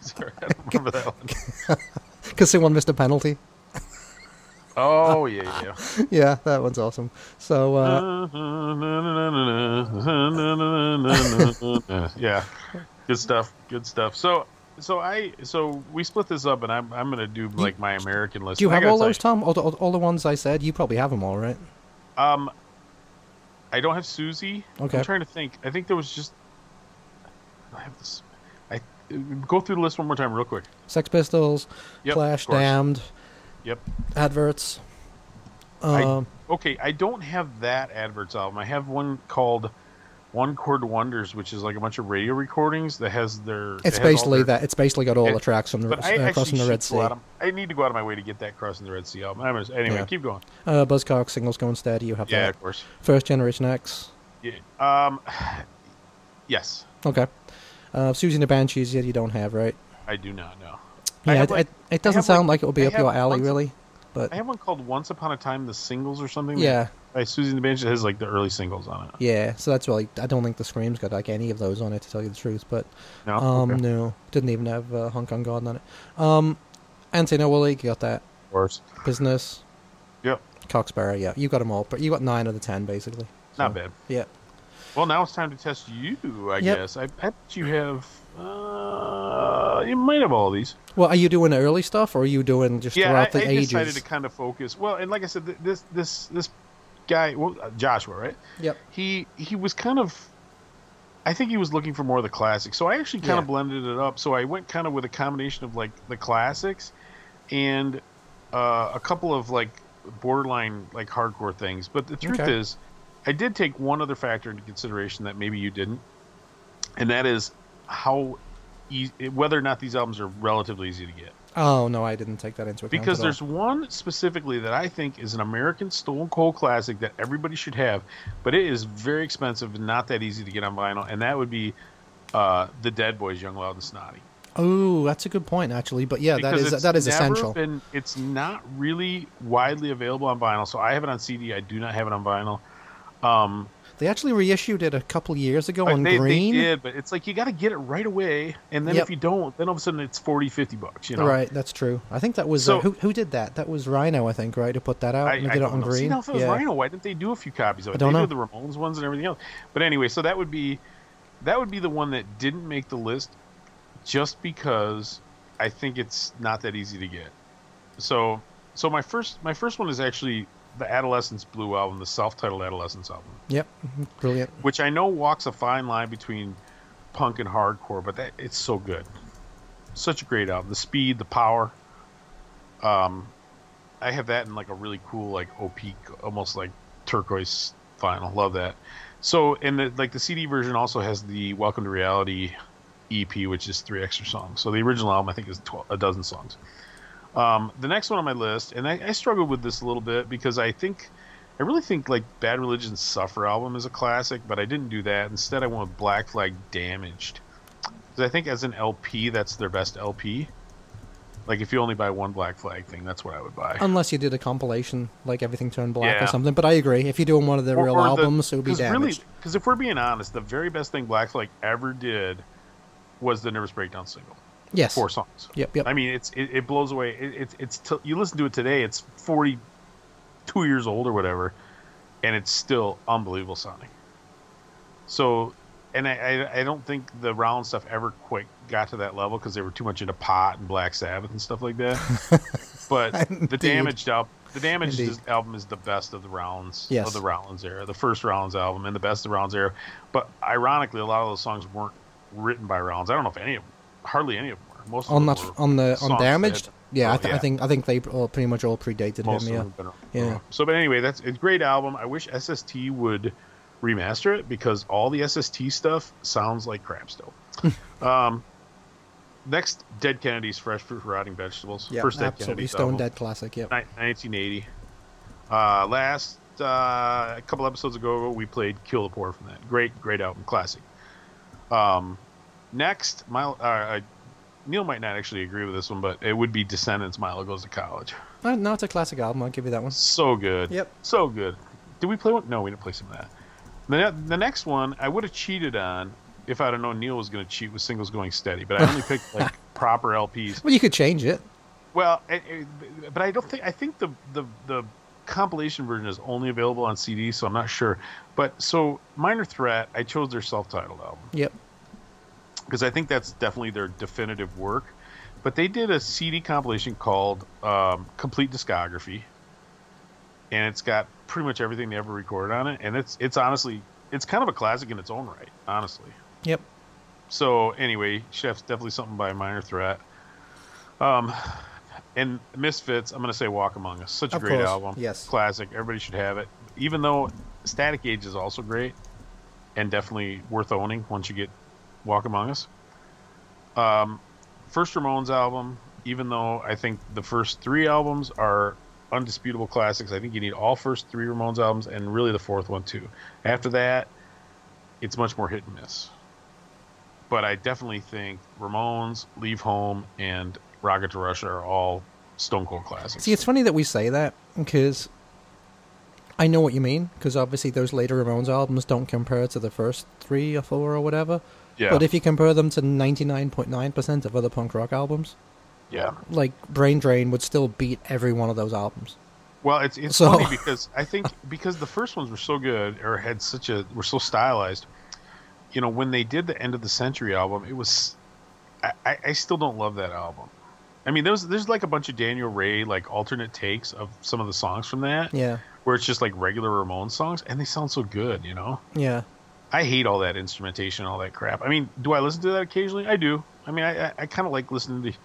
Sorry, I don't remember that one. Because someone missed a penalty. Oh, yeah. Yeah, that one's awesome. So, yeah, good stuff. So we split this up, and I'm going to do like my American list. Do you have all those, Tom? All the ones I said? You probably have them all, right? I don't have Siouxsie. Okay. I'm trying to think. I think there was just... I have this... Go through the list one more time real quick. Sex Pistols, Clash, Damned... Yep. Adverts. I don't have that Adverts album. I have one called One Chord Wonders, which is like a bunch of radio recordings that has their... It's basically got all the tracks from Crossing the Red Sea. I need to go out of my way to get that Crossing the Red Sea album. Keep going. Buzzcocks, Singles Go Instead. You have that. Yeah, of course. First Generation X. Yeah. Yes. Okay. Siouxsie and the Banshees, you don't have, right? I do not, no. Yeah, it doesn't sound like it would be up your alley, really. But I have one called "Once Upon a Time: The Singles" or something. Yeah, by Siouxsie and the Banshees has like the early singles on it. Yeah, so that's really. I don't think the Scream's got like any of those on it, to tell you the truth. But no, no, didn't even have Hong Kong Garden on it. Anti-Nowhere League, you got that. Of course. Business. Yep. Cock Sparrer, yeah, you got them all, but you got 9 out of 10 basically. So, not bad. Yeah. Well, now it's time to test you. I guess I bet you have. You might have all these. Well, are you doing early stuff, or are you doing just throughout the ages? Yeah, I decided to kind of focus. Well, and like I said, this guy, Joshua, right? Yep. He was kind of, I think he was looking for more of the classics. So I actually kind of blended it up. So I went kind of with a combination of like the classics and a couple of like borderline like hardcore things. But the truth is, I did take one other factor into consideration that maybe you didn't, and that is how whether or not these albums are relatively easy to get. Oh, no, I didn't take that into account. Because there's one specifically that I think is an American Stone Cold classic that everybody should have, but it is very expensive and not that easy to get on vinyl, and that would be the Dead Boys, Young, Loud, and Snotty. Oh, that's a good point, actually. But yeah, that is essential. It's not really widely available on vinyl, so I have it on CD. I do not have it on vinyl. They actually reissued it a couple years ago on green. They did, but it's like you got to get it right away, and then if you don't, then all of a sudden it's $40-$50, you know? Right, that's true. I think that was who did that? That was Rhino, I think, right, to put that out and get it on green. See, now if it was Rhino, why didn't they do a few copies of it? They did the Ramones ones and everything else. But anyway, so that would be the one that didn't make the list, just because I think it's not that easy to get. So my first one is actually the Adolescents Blue album, the self-titled Adolescents album. Yep, brilliant. Which I know walks a fine line between punk and hardcore, but it's so good. Such a great album. The speed, the power. I have that in like a really cool, like opaque, almost like turquoise vinyl. Love that. So, and the CD version also has the Welcome to Reality EP, which is 3 extra songs. So the original album, I think, is a dozen songs. The next one on my list, and I struggled with this a little bit because I really think like Bad Religion's Suffer album is a classic, but I didn't do that. Instead, I went with Black Flag, Damaged, because I think as an LP, that's their best LP. Like if you only buy one Black Flag thing, that's what I would buy. Unless you did a compilation, like Everything Turned Black or something. But I agree, if you're doing one of the real albums, it would be Damaged. Because if we're being honest, the very best thing Black Flag ever did was the Nervous Breakdown single. Yes. 4 songs. Yep. I mean, it blows away. You listen to it today, it's 42 years old or whatever, and it's still unbelievable sounding. So, and I don't think the Round stuff ever quite got to that level because they were too much into pot and Black Sabbath and stuff like that. But the Damaged album is the best of the Rounds, of the Rollins era, the first Rollins album, and the best of the Rollins era. But ironically, a lot of those songs weren't written by Rollins. I don't know if any of them. Hardly any of them were. Most of them on Damaged. Yeah, I think they all, pretty much all predated him. Yeah. So, but anyway, that's a great album. I wish SST would remaster it because all the SST stuff sounds like crap still. Next, Dead Kennedys, Fresh Fruit, Rotting Vegetables. Yep, first Dead Kennedys album. Stone Dead classic. Yep. 1980. Last a couple episodes ago, we played Kill the Poor from that. Great album, classic. Next, Neil might not actually agree with this one, but it would be Descendants, Milo Goes to College. No, it's a classic album. I'll give you that one. So good. Yep. So good. Did we play one? No, we didn't play some of that. The next one I would have cheated on if I'd have known Neil was going to cheat with Singles Going Steady, but I only picked like proper LPs. Well, you could change it. Well, but I don't think – I think the compilation version is only available on CD, so I'm not sure. But so Minor Threat, I chose their self-titled album. Yep. Because I think that's definitely their definitive work. But they did a CD compilation called Complete Discography. And it's got pretty much everything they ever recorded on it. And it's honestly, it's kind of a classic in its own right, honestly. Yep. So anyway, Chef's definitely something by Minor Threat. And Misfits, I'm going to say Walk Among Us. Such a great album. Yes. Classic. Everybody should have it. Even though Static Age is also great and definitely worth owning once you get Walk Among Us. First Ramones album, even though I think the first 3 albums are undisputable classics, I think you need all first 3 Ramones albums and really the fourth one too. After that, it's much more hit and miss. But I definitely think Ramones, Leave Home, and Rocket to Russia are all Stone Cold classics. See, it's funny that we say that because I know what you mean, because obviously those later Ramones albums don't compare to the first 3 or 4 or whatever. Yeah. But if you compare them to 99.9% of other punk rock albums, like Brain Drain would still beat every one of those albums. Well, it's funny because I think because the first ones were so good or were so stylized, you know, when they did the End of the Century album, it was I still don't love that album. I mean, there's like a bunch of Daniel Ray like alternate takes of some of the songs from that. Yeah. Where it's just like regular Ramones songs, and they sound so good, you know? Yeah. I hate all that instrumentation and all that crap. I mean, do I listen to that occasionally? I do. I mean, I kind of like listening to...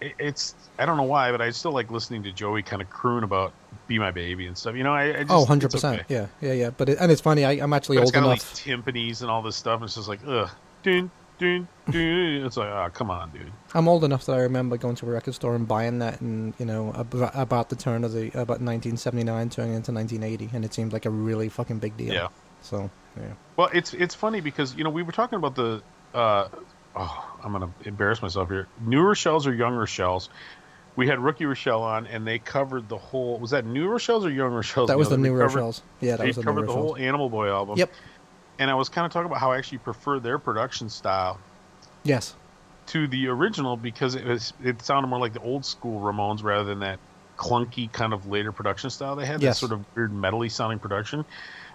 It's I don't know why, but I still like listening to Joey kind of croon about "Be My Baby" and stuff. You know, I just, 100%, okay. yeah. But it's funny. I'm actually old enough. It's kind of like timpanis and all this stuff. And it's just like dun dun dun. It's like, oh, come on, dude. I'm old enough that I remember going to a record store and buying that, and you know, about the turn of the about 1979 turning into 1980, and it seemed like a really fucking big deal. Yeah. So yeah. Well, it's funny because you know we were talking about the. I'm going to embarrass myself here. Newer Shells or Younger Shells? We had Rookie Rochelle on, and they covered the whole... Was that Newer Shells or Younger Shells? That was the Newer Shells. Yeah, that was the Newer Shells. They covered the whole Animal Boy album. Yep. And I was kind of talking about how I actually prefer their production style... Yes. ...to the original because it sounded more like the old-school Ramones rather than that clunky kind of later production style they had. Yes. That sort of weird metal-y-sounding production.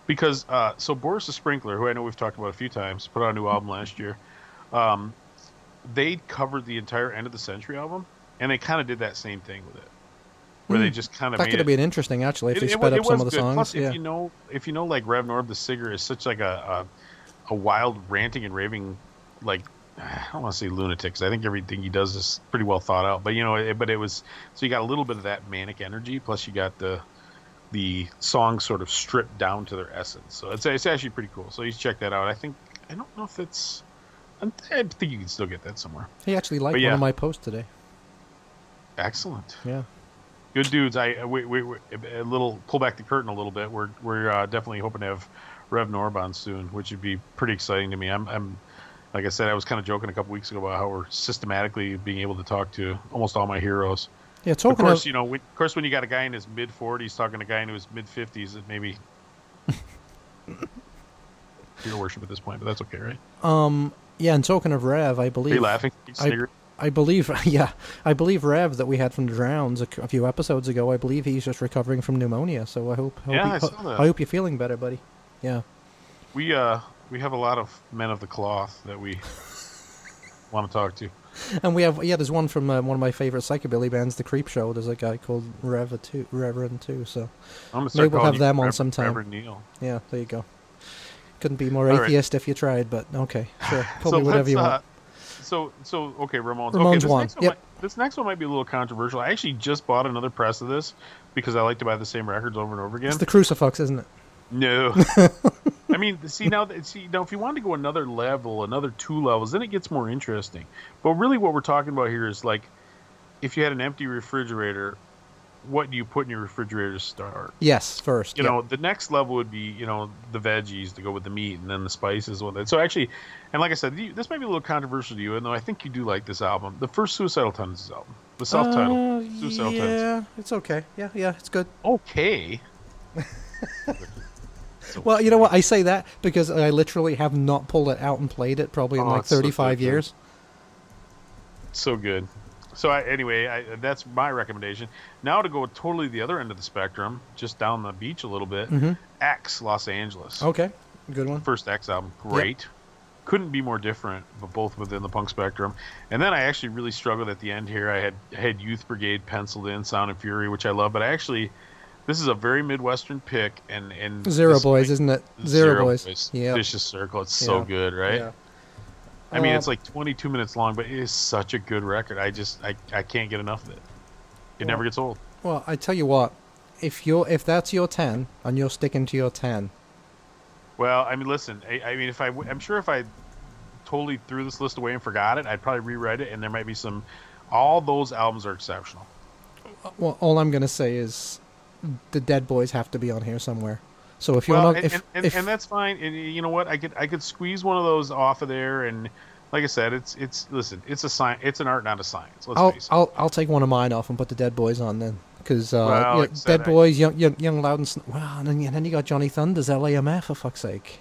Because, so Boris the Sprinkler, who I know we've talked about a few times, put out a new album last year... they covered the entire End of the Century album, and they kind of did that same thing with it, where they just kind of that could have been interesting actually if they sped up some of the songs. Plus, yeah. if you know, like Rev Norb the Sigger is such like a wild ranting and raving, like I don't want to say lunatic, because I think everything he does is pretty well thought out. But you know, it was so you got a little bit of that manic energy, plus you got the song sort of stripped down to their essence. So it's actually pretty cool. So you check that out. I don't know if it's. I think you can still get that somewhere. He actually liked one of my posts today. Excellent. Yeah. Good dudes. We a little pull back the curtain a little bit. We're definitely hoping to have Rev Norb on soon, which would be pretty exciting to me. I'm like I said, I was kind of joking a couple weeks ago about how we're systematically being able to talk to almost all my heroes. Yeah, talking. Of course, you know, when you got a guy in his mid 40s talking to a guy in his mid 50s, it maybe hero worship at this point, but that's okay, right? Yeah, and talking of Rev, I believe... Are you laughing? I believe Rev that we had from the Drowns a few episodes ago, I believe he's just recovering from pneumonia, so I hope you're feeling better, buddy. Yeah. We have a lot of men of the cloth that we want to talk to. And we have... Yeah, there's one from one of my favorite psychobilly bands, The Creep Show. There's a guy called Reverend too, so... Maybe we'll have them on sometime. Reverend Neil. Yeah, there you go. Couldn't be more atheist if you tried, but okay, sure. Probably so whatever you want. Okay, Ramones okay, one. Yep. This next one might be a little controversial. I actually just bought another press of this because I like to buy the same records over and over again. It's the Crucifix, isn't it? No. I mean, see now, if you wanted to go another level, another two levels, then it gets more interesting. But really what we're talking about here is like if you had an empty refrigerator, what do you put in your refrigerator to start? Yes, first. You know, the next level would be, you know, the veggies to go with the meat and then the spices with it. So actually, and like I said, this might be a little controversial to you, and though I think you do like this album. The first Suicidal Tendencies album. The self-titled Suicidal Tendencies. Yeah, it's okay. Yeah, it's good. Okay. Well, you know what? I say that because I literally have not pulled it out and played it probably in like 35 years. So good. So anyway, that's my recommendation. Now to go totally the other end of the spectrum, just down the beach a little bit, X, Los Angeles. Okay, good one. First X album, great. Yep. Couldn't be more different, but both within the punk spectrum. And then I actually really struggled at the end here. I had Youth Brigade penciled in, Sound and Fury, which I love, but I actually, this is a very Midwestern pick. And Zero Boys, isn't it? Zero Boys. Yeah. Vicious Circle, it's so good, right? Yeah. I mean, it's like 22 minutes long, but it is such a good record. I can't get enough of it. It never gets old. Well, I tell you what, if that's your 10 and you're sticking to your 10. Well, I mean, listen, I mean, I'm sure if I totally threw this list away and forgot it, I'd probably rewrite it, and there might be some. All those albums are exceptional. Well, all I'm gonna say is, the Dead Boys have to be on here somewhere. So if you and that's fine, and you know what, I could squeeze one of those off of there, and like I said, it's an art, not a science. Let's face it. I'll take one of mine off and put the Dead Boys on then, because Dead Boys, young Loud and wow, and then you got Johnny Thunders, LAMF for fuck's sake.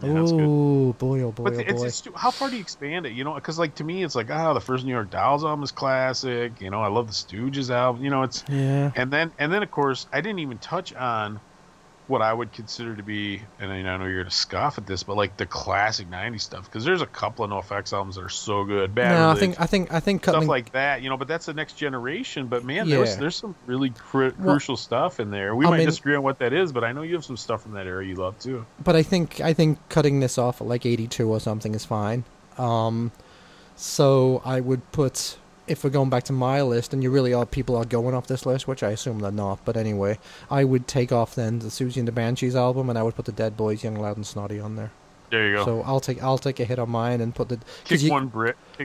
Yeah, oh boy, oh boy, but oh boy. How far do you expand it? You know, because like to me, it's like the first New York Dolls album is classic. You know, I love the Stooges album. You know, it's and then of course I didn't even touch on. what I would consider to be, and I know you're going to scoff at this, but like the classic 90s stuff, because there's a couple of NoFX albums that are so good. I think stuff like that, you know, but that's the next generation. But man, yeah, there's some really crucial stuff in there. I might disagree on what that is, but I know you have some stuff from that era you love too. But I think cutting this off at like 82 or something is fine. So I would put, if we're going back to my list, and you really are, people are going off this list, which I assume they're not, but anyway, I would take off then the Siouxsie and the Banshees album, and I would put the Dead Boys, Young, Loud, and Snotty on there. There you go. So I'll take a hit on mine and put the kick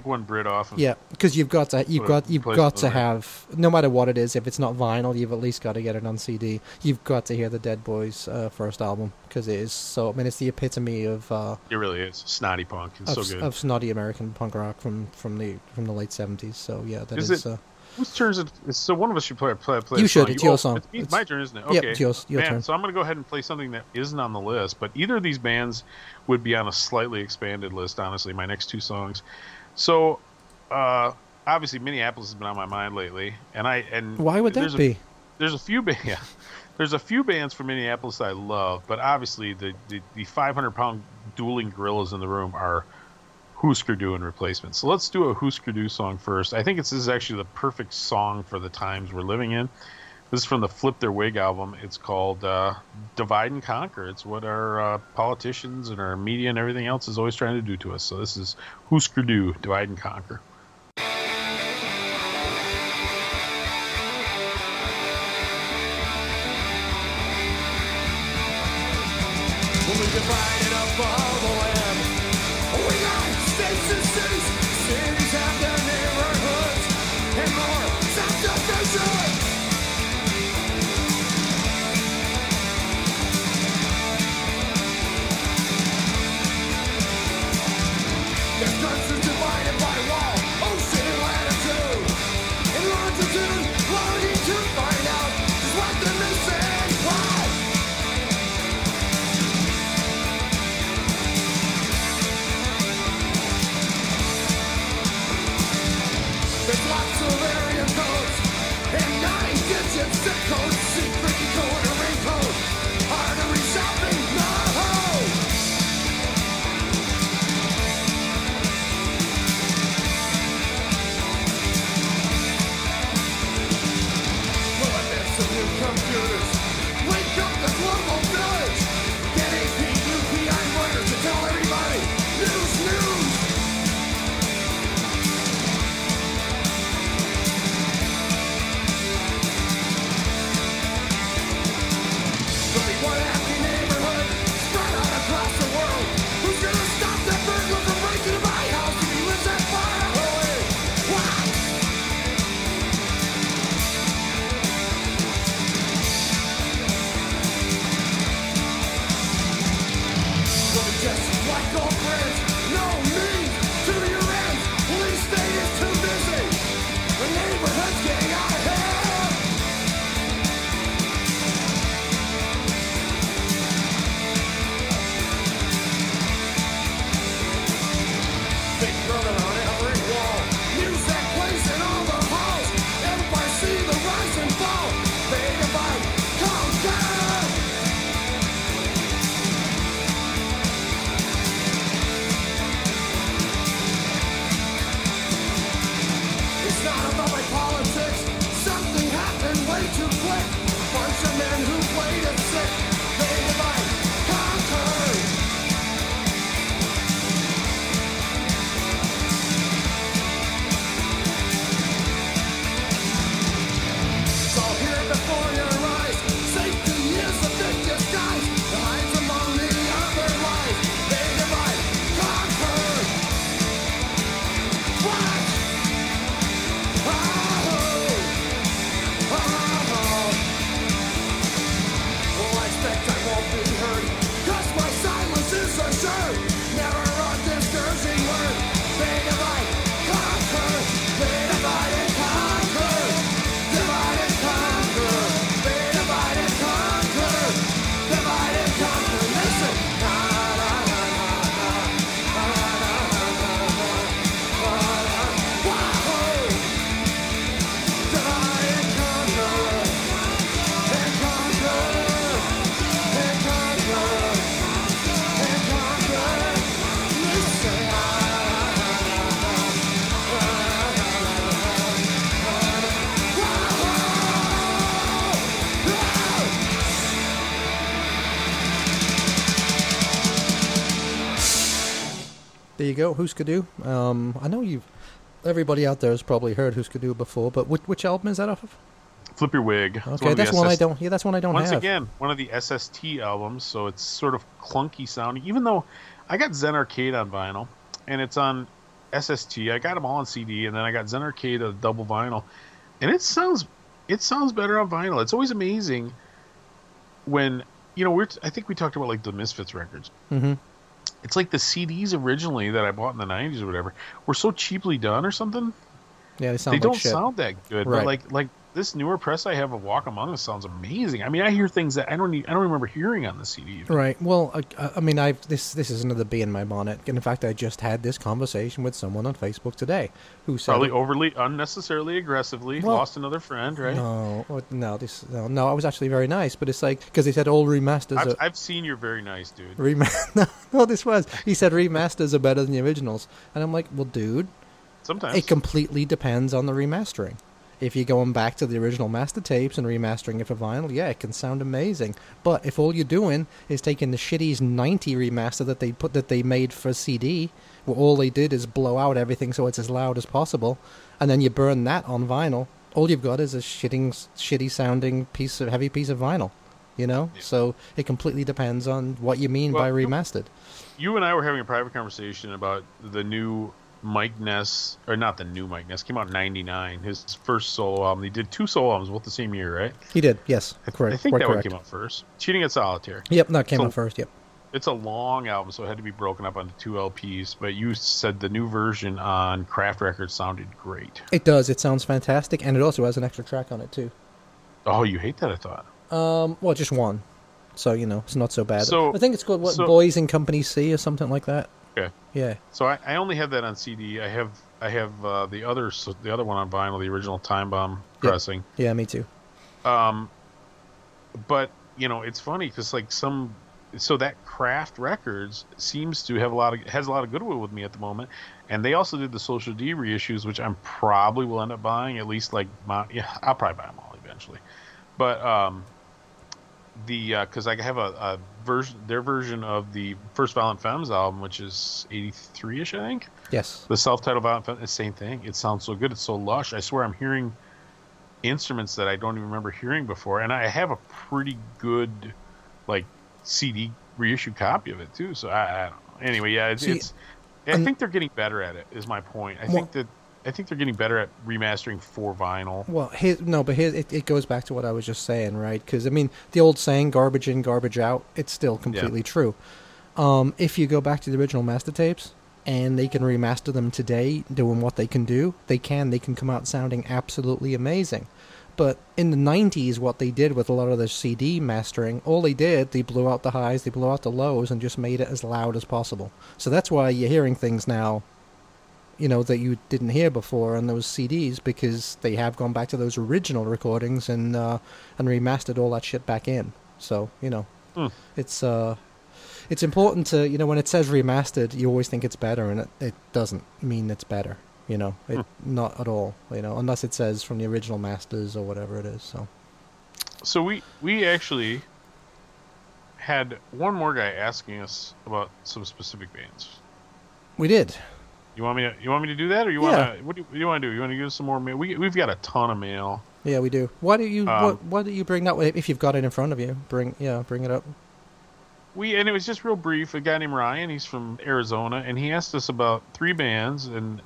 one Brit off. Of, yeah, because you've got to have, no matter what it is, if it's not vinyl, you've at least got to get it on CD. You've got to hear the Dead Boys first album, because it is so. I mean, it's the epitome of. It really is snotty punk. It's so good. Of snotty American punk rock from the late '70s. So yeah, that is. Whose turn is it? So one of us should play. You should. It's your song. It's my turn, isn't it? Okay. Yep, it's your turn. So I'm going to go ahead and play something that isn't on the list, but either of these bands would be on a slightly expanded list, honestly, my next two songs. So obviously Minneapolis has been on my mind lately, and why would that be? There's a few bands from Minneapolis I love, but obviously the 500-pound dueling gorillas in the room are Hüsker Dü and Replacements. So let's do a Hüsker Dü song first. I think this is actually the perfect song for the times we're living in. This is from the Flip Their Wig album. It's called Divide and Conquer. It's what our politicians and our media and everything else is always trying to do to us. So this is Hüsker Dü, Divide and Conquer. When we divided up all the land, we got states and cities have their neighborhoods, and more south of the shore. Their country's divided by wall, ocean and latitude, and longitude, longing to find out just what they're missing. Why? There's lots of area codes and 9-digit zip codes. See freaky code or raincoat, artery shopping, no. We'll admit some new computers, wake up the global village. Get AP, UPI writers to tell everybody, news. There'll be one happy neighborhood spread out across the world. Who's gonna stop that burglar from breaking into my house if he lives that far away? Why? you go, Hüsker Dü. I know you've... Everybody out there has probably heard Hüsker Dü before, but which album is that off of? Flip Your Wig. Okay, that's one I don't. Yeah, that's one I don't have. Once again, one of the SST albums, so it's sort of clunky sounding. Even though I got Zen Arcade on vinyl, and it's on SST. I got them all on CD, and then I got Zen Arcade on double vinyl, and it sounds better on vinyl. It's always amazing when I think we talked about like the Misfits records. Mm-hmm. It's like the CDs originally that I bought in the 90s or whatever were so cheaply done or something. Yeah, they don't sound that good. Right. But like. This newer press I have of Walk Among Us sounds amazing. I mean, I hear things that I don't remember hearing on the CD. Even. Right. Well, I mean, this is another bee in my bonnet. And in fact, I just had this conversation with someone on Facebook today who said probably overly, unnecessarily aggressively lost another friend. Right? No. I was actually very nice, but it's like because they said all remasters. I've seen you're very nice, dude. He said remasters are better than the originals, and I'm like, well, dude. Sometimes it completely depends on the remastering. If you're going back to the original master tapes and remastering it for vinyl, yeah, it can sound amazing. But if all you're doing is taking the shitties 90 remaster that they made for CD, where all they did is blow out everything so it's as loud as possible, and then you burn that on vinyl, all you've got is a shitty sounding heavy piece of vinyl. You know? Yeah. So it completely depends on what you mean by remastered. You and I were having a private conversation about the new Mike Ness, or not the new Mike Ness, came out in 99, his first solo album. He did two solo albums both the same year, right? He did, yes. Correct. I think that one came out first. Cheating at Solitaire. Yep, that came out first, yep. It's a long album, so it had to be broken up into two LPs, but you said the new version on Kraft Records sounded great. It does. It sounds fantastic, and it also has an extra track on it, too. Oh, you hate that, I thought. Well, just one. So, it's not so bad. So, I think it's called, Boys in Company C or something like that. Okay. Yeah. So I only have that on CD. I have the other one on vinyl, the original Time Bomb pressing. Yeah, me too. But it's funny because that Kraft Records seems to have has a lot of goodwill with me at the moment, and they also did the Social D reissues, which I'm probably will end up buying at least I'll probably buy them all eventually, but because I have a their version of the first Violent Femmes album, which is 83-ish, I think. Yes. The self-titled Violent Femmes, same thing. It sounds so good. It's so lush. I swear I'm hearing instruments that I don't even remember hearing before. And I have a pretty good, CD reissue copy of it, too. So I don't know. Anyway, yeah, I think they're getting better at it, is my point. I think they're getting better at remastering for vinyl. Well, it goes back to what I was just saying, right? Because, I mean, the old saying, garbage in, garbage out, it's still completely true. If you go back to the original master tapes and they can remaster them today doing what they can do, they can come out sounding absolutely amazing. But in the 90s, what they did with a lot of the CD mastering, they blew out the highs, they blew out the lows, and just made it as loud as possible. So that's why you're hearing things now that you didn't hear before on those CDs, because they have gone back to those original recordings and remastered all that shit back in. So, it's important to, when it says remastered, you always think it's better, and it doesn't mean it's better, not at all, unless it says from the original masters or whatever it is. So we actually had one more guy asking us about some specific bands. We did. You want me to do that, or what do you want to do? You want to give us some more mail? We've got a ton of mail. Yeah, we do. Why do you why do you bring that way? If you've got it in front of you, bring it up. And it was just real brief. A guy named Ryan, he's from Arizona, and he asked us about three bands, and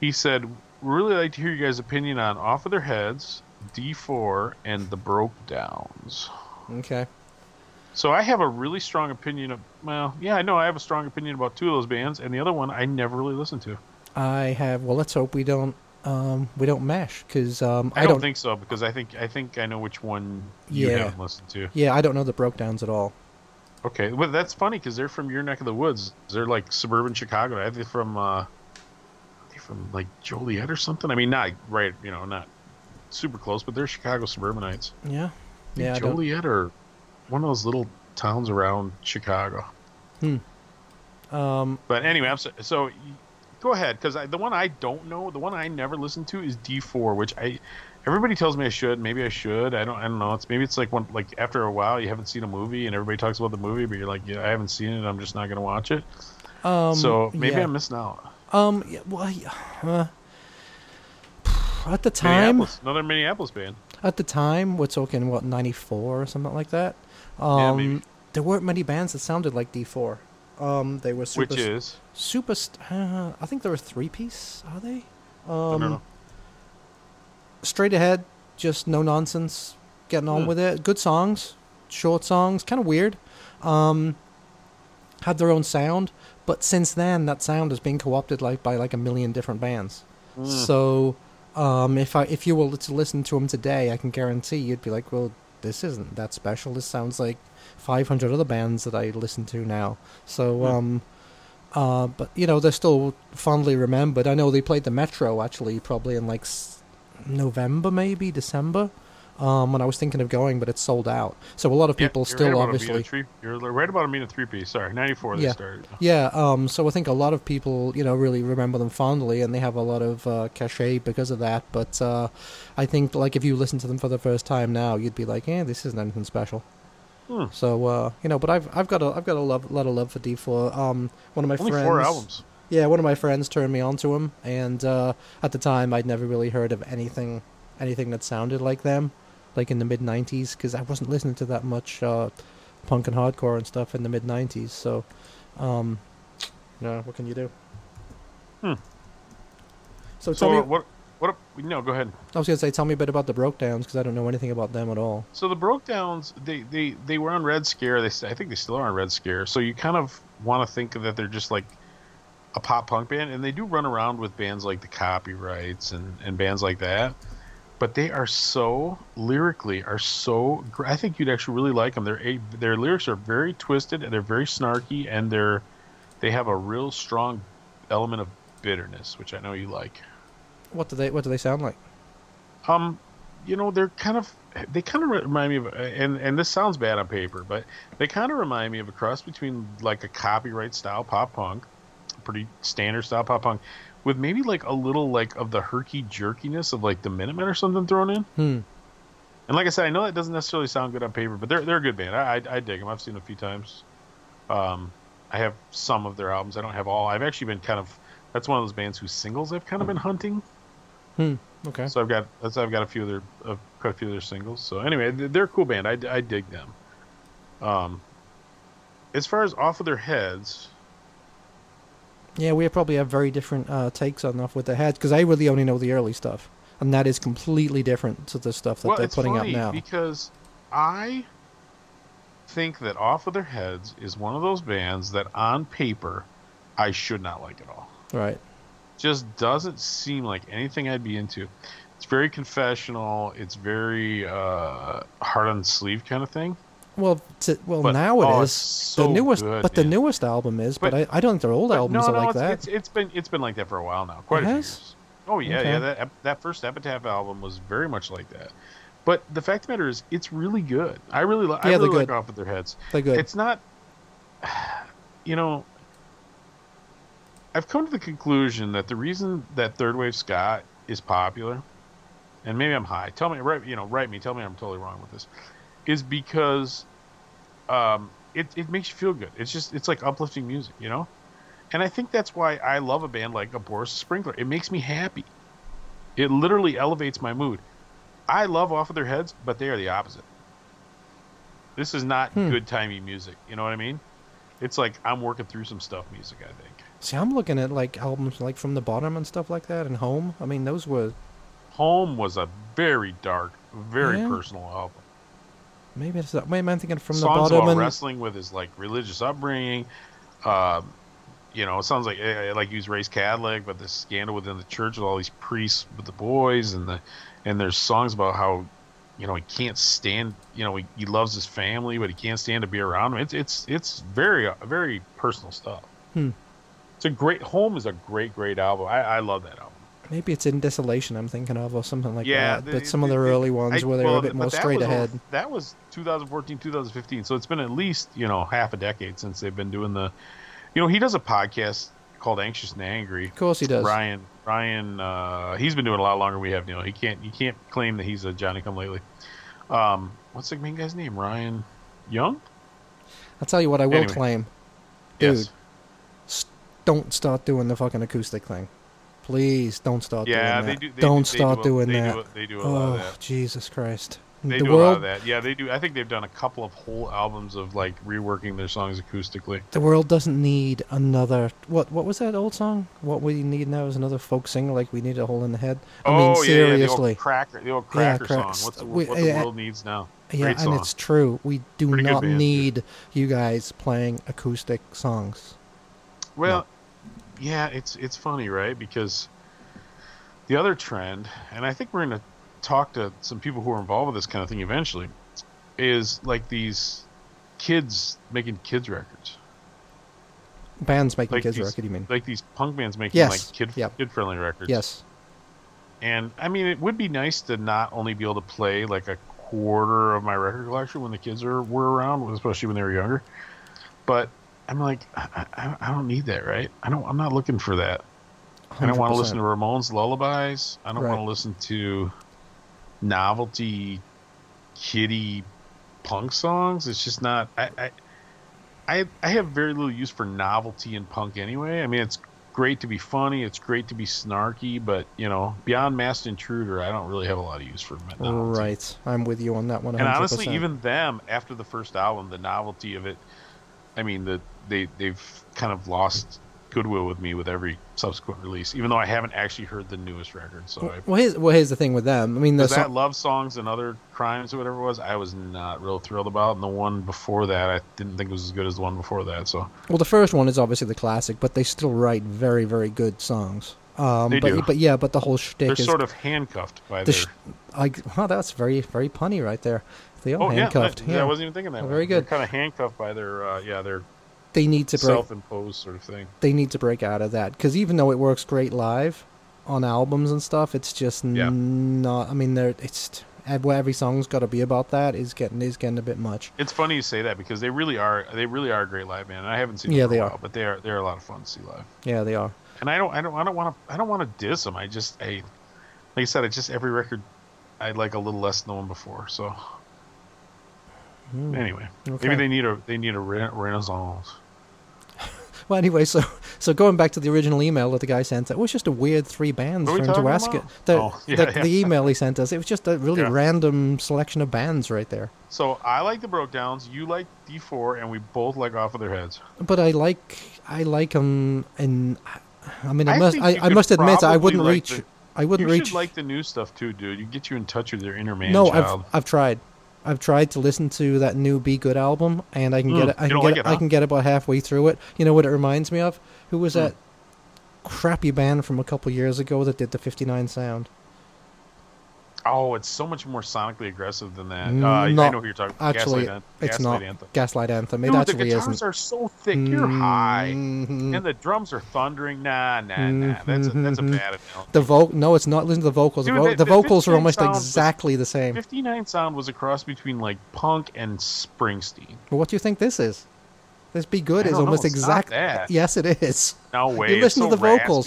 he said, "We really like to hear you guys' opinion on Off with Their Heads, D4, and The Broke Downs." Okay. So I have a really strong opinion of... Well, yeah, I know I have a strong opinion about two of those bands, and the other one I never really listened to. I have... Well, let's hope we don't mesh, because I don't think so, because I think I know which one you haven't listened to. Yeah, I don't know The Broke Downs at all. Okay. Well, that's funny, because they're from your neck of the woods. They're like suburban Chicago. Are they from... like Joliet or something? I mean, not right, not super close, but they're Chicago suburbanites. Yeah. Yeah. Joliet or... one of those little towns around Chicago. But anyway, so go ahead, because the one I don't know, the one I never listened to is D4, which everybody tells me I should. Maybe I should. I don't know. Maybe it's like one, like after a while you haven't seen a movie and everybody talks about the movie, but you're like, yeah, I haven't seen it. I'm just not going to watch it. So maybe I'm missing out. Yeah, well, at the time, Minneapolis, another Minneapolis band. At the time, we're talking what, 94 or something like that. Yeah, maybe. There weren't many bands that sounded like D4. They were super. Which is super. I think they were three piece. Are they? I don't know. Straight ahead, just no nonsense, getting on with it. Good songs, short songs, kind of weird. Had their own sound, but since then that sound has been co-opted like by like a million different bands. So if you were to listen to them today, I can guarantee you'd be like, well, this isn't that special. This sounds like 500 other bands that I listen to now. So but you know, they're still fondly remembered. I know they played the Metro actually probably in like November, maybe December, when I was thinking of going, but it's sold out. So a lot of people still obviously. You're right about a Mina 3-piece. Sorry, 94 they started. Yeah, so I think a lot of people, you know, really remember them fondly, and they have a lot of cachet because of that. But I think, like, if you listen to them for the first time now, you'd be like, eh, this isn't anything special. So you know, but I've got a lot of love for D4. One of my only friends. 4 albums. Yeah, one of my friends turned me on to them, and at the time, I'd never really heard of anything that sounded like them, like in the mid-'90s, because I wasn't listening to that much punk and hardcore and stuff in the mid-'90s. So, you know, what can you do? So tell me, what? No, go ahead. I was gonna say, tell me a bit about the Broke Downs, because I don't know anything about them at all. So the Broke Downs, they were on Red Scare. I think they still are on Red Scare. So you kind of want to think that they're just like a pop punk band, and they do run around with bands like the Copyrights and bands like that, but they are so lyrically I think you'd actually really like them. Their lyrics are very twisted, and they're very snarky, and they have a real strong element of bitterness, which I know you like. What do they sound like? You know, they kind of remind me of, and this sounds bad on paper, but they kind of remind me of a cross between like a Copyright style pop punk, pretty standard style pop punk, with maybe like a little like of the herky jerkiness of like the Minutemen or something thrown in. And like I said, I know that doesn't necessarily sound good on paper, but they're a good band. I dig them. I've seen them a few times. I have some of their albums. I don't have all. I've actually been kind of, that's one of those bands whose singles I've kind of been hunting. Okay. So I've got a few of their singles. So anyway, they're a cool band. I dig them. As far as Off with Their Heads. Yeah, we probably have very different takes on Off with Their Heads, because I really only know the early stuff, and that is completely different to the stuff that they're putting out now. Because I think that Off with Their Heads is one of those bands that on paper I should not like at all. Right. Just doesn't seem like anything I'd be into. It's very confessional. It's very hard on the sleeve kind of thing. Well, now it is. So the newest, good, but the newest album is. But I don't think their old albums are like that. It's been like that for a while now. Quite it a has? Few years. Oh yeah, okay. Yeah. That first Epitaph album was very much like that. But the fact of the matter is, it's really good. I really like Off with Their Heads. They're good. It's not. You know, I've come to the conclusion that the reason that third wave ska is popular, and maybe I'm high. Tell me, write me. Tell me I'm totally wrong with this. Is because it makes you feel good. It's like uplifting music, you know? And I think that's why I love a band like a Boris the Sprinkler. It makes me happy. It literally elevates my mood. I love Off with Their Heads, but they are the opposite. This is not good timey music, you know what I mean? It's like I'm working through some stuff music, I think. See, I'm looking at like albums like From the Bottom and stuff like that, and Home. I mean, those were... Home was a very dark, very personal album. Maybe it's that. Maybe I'm thinking From the Bottom. Songs about wrestling with his like religious upbringing. You know, it sounds like he was raised Catholic, but the scandal within the church with all these priests with the boys, and there's songs about how, you know, he can't stand. You know, he loves his family, but he can't stand to be around them. It's very very personal stuff. It's a great. Home is a great album. I love that album. Maybe it's In Desolation I'm thinking of, or something like that. But some of the early ones where they were a bit more straight ahead. That was 2014, 2015. So it's been at least, you know, half a decade since they've been doing the... You know, he does a podcast called Anxious and Angry. Of course he does. Ryan, he's been doing a lot longer than we have, Neil. You can't claim that he's a Johnny-come-lately. What's the main guy's name? Ryan Young? I'll tell you what I will claim. Dude, yes. don't start doing the fucking acoustic thing. Please don't start doing that. Yeah, they do. Don't start doing that. They do a lot of that. Jesus Christ. They do a lot of that. Yeah, they do. I think they've done a couple of whole albums of like reworking their songs acoustically. The world doesn't need another. What was that old song? What we need now is another folk singer. Like we need a hole in the head. I mean, seriously. Yeah, the old cracker song. What the world needs now. Yeah, and it's true. We do not need you guys playing acoustic songs. Well, yeah, it's funny, right? Because the other trend, and I think we're going to talk to some people who are involved with this kind of thing eventually, is like these kids making kids records. Bands making like kids records, you mean? Like these punk bands making kid-friendly records. Yes. And, I mean, it would be nice to not only be able to play like a quarter of my record collection when the kids were around, especially when they were younger. But I'm like, I don't need that, right? I'm not looking for that. 100%. I don't want to listen to Ramones lullabies. I don't want to listen to novelty kiddie punk songs. It's just not. I have very little use for novelty in punk anyway. I mean, it's great to be funny. It's great to be snarky, but you know, beyond Masked Intruder, I don't really have a lot of use for novelty. Right, I'm with you on that one. 100%. And honestly, even them after the first album, the novelty of it, I mean, they've kind of lost goodwill with me with every subsequent release. Even though I haven't actually heard the newest record, so here's the thing with them. I mean, that Love Songs and Other Crimes or whatever it was, I was not real thrilled about, and the one before that, I didn't think it was as good as the one before that. So, well, the first one is obviously the classic, but they still write very, very good songs. But the whole shtick is sort of handcuffed by that's very, very punny right there. They are handcuffed. Yeah, I wasn't even thinking that. Oh, very good. They're kind of handcuffed by They need to self-imposed sort of thing. They need to break out of that, because even though it works great live on albums and stuff, it's just not. I mean, every song's got to be about that is getting a bit much. It's funny you say that, because they really are a great live band. And I haven't seen them for a while, but they're a lot of fun to see live. Yeah, they are. And I don't want to diss them. Like I said, it's just every record I like a little less than the one before. So anyway, maybe they need a renaissance. Well, anyway, so going back to the original email that the guy sent, it was just a weird three bands for him to ask about? The email he sent us, it was just a really random selection of bands right there. So I like the Broke Downs, you like D4, and we both like Off with Their Heads. But I like them, and I mean, I must admit, I wouldn't like reach. You should like the new stuff too, dude. You get you in touch with their inner man. No, child. I've tried. I've tried to listen to that new Be Good album, and I can get it. I can get about halfway through it. You know what it reminds me of? Who was that crappy band from a couple years ago that did the 59 sound? Oh, it's so much more sonically aggressive than that. I know who you're talking about. Actually, it's not Gaslight Anthem. Gaslight Anthem. It actually isn't. The guitars are so thick. You're high, and the drums are thundering. Nah. That's a bad analogy. No, it's not. Listen to the vocals. Dude, the vocals are almost exactly the same. 59 sound was a cross between like punk and Springsteen. Well, what do you think this is? This Be Good is almost exactly. Yes, it is. No way. You listen to the vocals.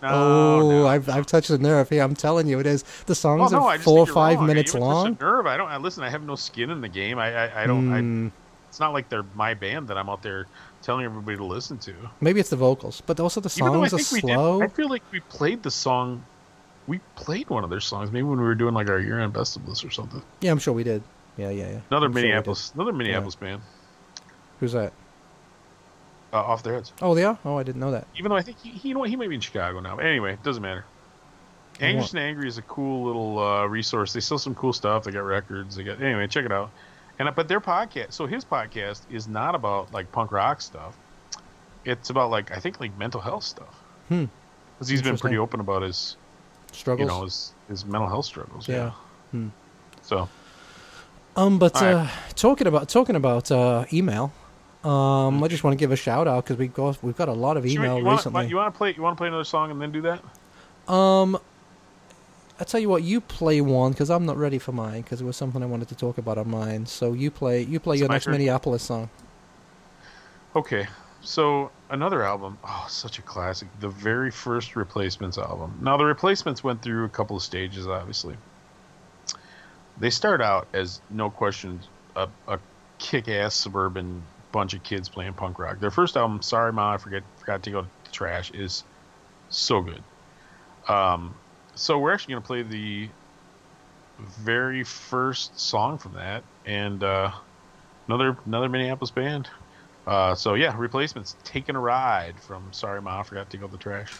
I've touched the nerve. Yeah, I'm telling you, it is. The songs are 4 or 5 minutes long. Nerve. I don't. I have no skin in the game. I don't. It's not like they're my band that I'm out there telling everybody to listen to. Maybe it's the vocals, but also the songs are slow. I feel like we played the song. We played one of their songs, maybe when we were doing like our year-end best of list or something. Yeah, I'm sure we did. Yeah. Another Minneapolis band. Who's that? Off Their Heads. Oh, they are? Oh, I didn't know that. Even though I think he might be in Chicago now. But anyway, it doesn't matter. Anxious and Angry is a cool little resource. They sell some cool stuff. They got records. Anyway, check it out. But their podcast. So his podcast is not about like punk rock stuff. It's about I think mental health stuff. Because he's been pretty open about his struggles. You know, his mental health struggles. Yeah. So. Talking about email. I just want to give a shout out because we've got a lot of email recently. You want to play another song and then do that? I tell you what, you play one because I'm not ready for mine because it was something I wanted to talk about on mine. So you play your next Minneapolis song. Okay, so another album, such a classic, the very first Replacements album. Now the Replacements went through a couple of stages. Obviously, they start out as no question a kick ass suburban bunch of kids playing punk rock. Their first album, Sorry Ma, I forgot to go to trash is so good. So we're actually going to play the very first song from that, and another Minneapolis band. So yeah, Replacements, Taking a Ride from Sorry Ma, I Forgot to Take Out the Trash.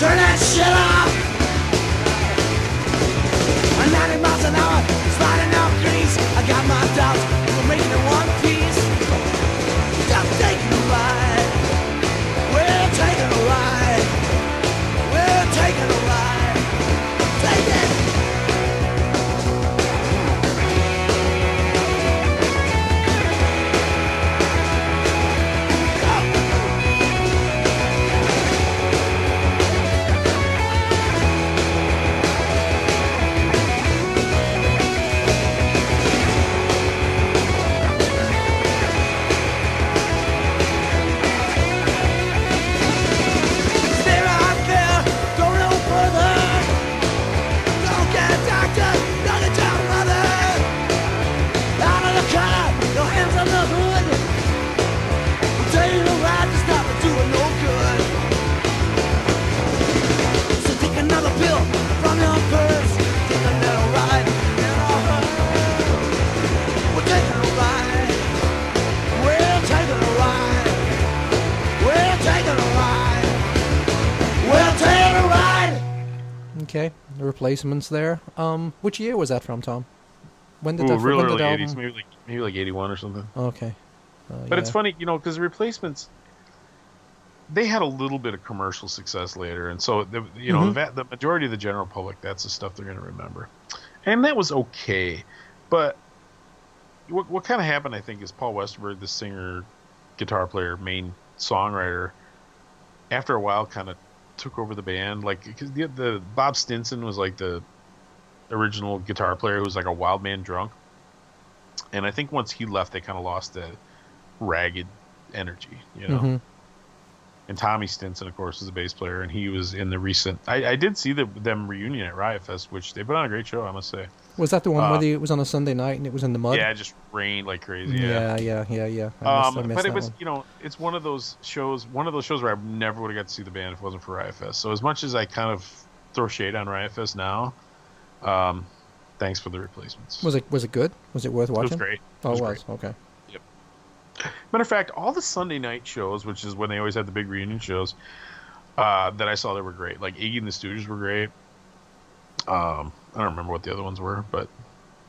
Turn that shit off! 90 miles an hour, sliding out grease. I got my doubts, we're making it one piece. Stop taking a ride. We're taking a ride. We're taking a ride. Take it! Okay, the Replacements there. Which year was that from, Tom? When did that? Really early '80s, maybe like '81 or something. Okay, but yeah. It's funny, you know, because the Replacements, they had a little bit of commercial success later, and so the majority of the general public, that's the stuff they're going to remember, and that was okay. But what kind of happened, I think, is Paul Westerberg, the singer, guitar player, main songwriter, after a while, kind of took over the band, like, because the Bob Stinson was like the original guitar player who was like a wild man drunk, and I think once he left they kind of lost that ragged energy, you know. Mm-hmm. And Tommy Stinson, of course, is the bass player, and he was in the recent I did see them reunion at Riot Fest, which they put on a great show, I must say. Was that the one where it was on a Sunday night and it was in the mud? Yeah, it just rained like crazy. Yeah. But it was one. You know, it's one of those shows where I never would have got to see the band if it wasn't for Riot Fest. So as much as I kind of throw shade on Riot Fest now, thanks for the Replacements. Was it good? Was it worth watching? It was great. It was great. Okay. Yep. Matter of fact, all the Sunday night shows, which is when they always had the big reunion shows, that I saw, they were great. Like Iggy and the Stooges were great. I don't remember what the other ones were, but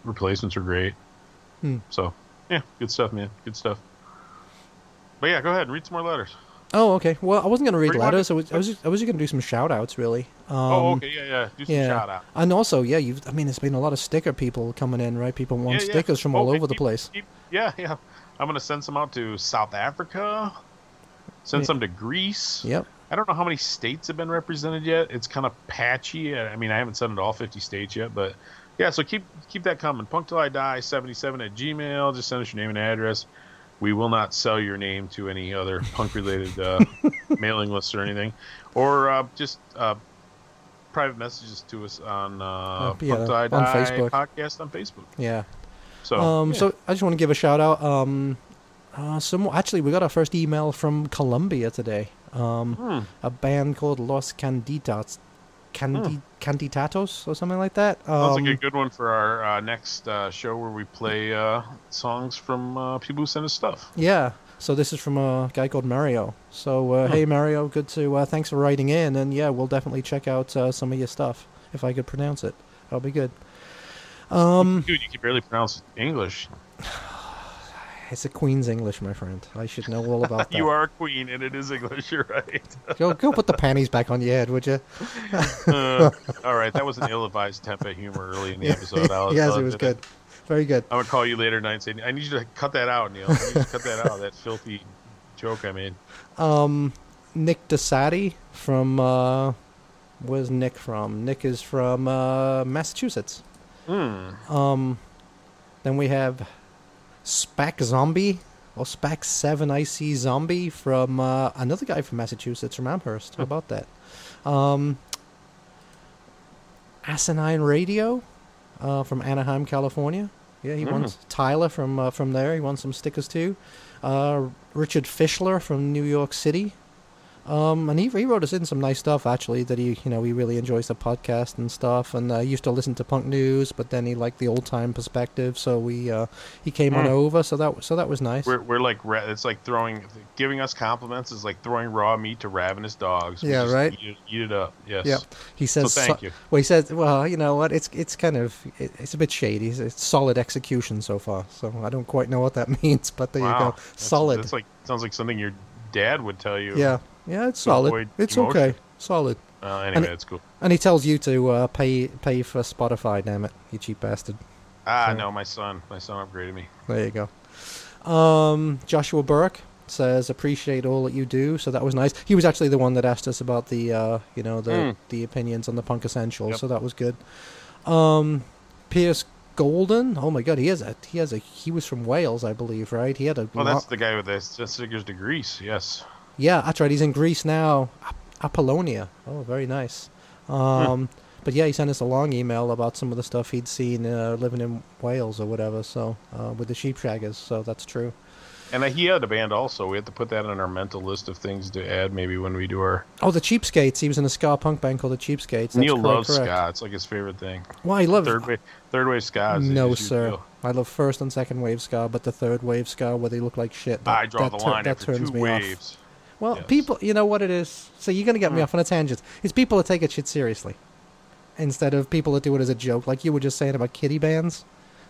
Replacements are great. So, yeah, good stuff, man. Good stuff. But yeah, go ahead and read some more letters. Oh, okay. Well, I wasn't going to read letters. I was just going to do some shout-outs, really. Okay. Yeah. Do some shout-outs. And also, yeah, there's been a lot of sticker people coming in, right? People want stickers from all over the place. Yeah. I'm going to send some out to South Africa. Send some to Greece. Yep. I don't know how many states have been represented yet. It's kind of patchy. I mean, I haven't sent it to all 50 states yet, but yeah, so keep that coming. Punk Till I Die 77 at Gmail. Just send us your name and address. We will not sell your name to any other punk-related mailing list or anything. Or just private messages to us on Punk Till I Die on Facebook. Podcast on Facebook. Yeah. So I just want to give a shout-out. Actually, we got our first email from Colombia today. A band called Los Candidatos Cantitatos or something like that. Sounds like a good one for our next show where we play songs from people who send us stuff. Yeah. So this is from a guy called Mario. So hey Mario, good to thanks for writing in, and yeah, we'll definitely check out some of your stuff if I could pronounce it. That'll be good. Dude, you can barely pronounce English. It's a Queen's English, my friend. I should know all about that. You are a queen, and it is English. You're right. go put the panties back on your head, would you? All right, that was an ill-advised attempt at humor early in the episode. Yes, it was good. Very good. I'm going to call you later tonight and say, I need you to cut that out, Neil. I need you to cut that out, that filthy joke I made. Nick Desati from... where's Nick from? Nick is from Massachusetts. Then we have... Spac Zombie or Spac 7 IC Zombie from another guy from Massachusetts, from Amherst. How about that? Asinine Radio from Anaheim, California. Yeah, he wants Tyler from there. He wants some stickers too. Richard Fischler from New York City. And he wrote us in some nice stuff, actually, that he really enjoys the podcast and stuff, and used to listen to punk news, but then he liked the old time perspective, so he came on over, so that was nice. We're like, it's like giving us compliments is like throwing raw meat to ravenous dogs. Yeah, right. Eat it up. Yes. Yep. He says. So thank you. Well, he says. Well, you know what? It's kind of it's a bit shady. It's solid execution so far. So I don't quite know what that means, but there you go. Solid. That's like sounds like something your dad would tell you. Yeah. Yeah, it's solid. It's okay. Solid. Anyway, it's cool. And he tells you to pay for Spotify, damn it, you cheap bastard. No, my son upgraded me. There you go. Joshua Burke says, appreciate all that you do, so that was nice. He was actually the one that asked us about the the opinions on the Punk Essentials, so that was good. Pierce Golden, oh my god, he was from Wales, I believe, right? He had a that's the guy with the stickers to Greece, yes. Yeah, that's right. He's in Greece now. Apollonia. Oh, very nice. But yeah, he sent us a long email about some of the stuff he'd seen living in Wales or whatever. So with the Sheep Shaggers. So that's true. And he had a band also. We had to put that on our mental list of things to add maybe when we do our... Oh, the Cheapskates. He was in a ska punk band called the Cheapskates. That's Neil loves ska. It's like his favorite thing. Well, I love... Third wave ska. No, sir. I love first and second wave ska, but the third wave ska where they look like shit. I draw the line after two waves. Off. Well, people, you know what it is? So you're going to get me off on a tangent. It's people that take it shit seriously instead of people that do it as a joke. Like you were just saying about kiddie bands.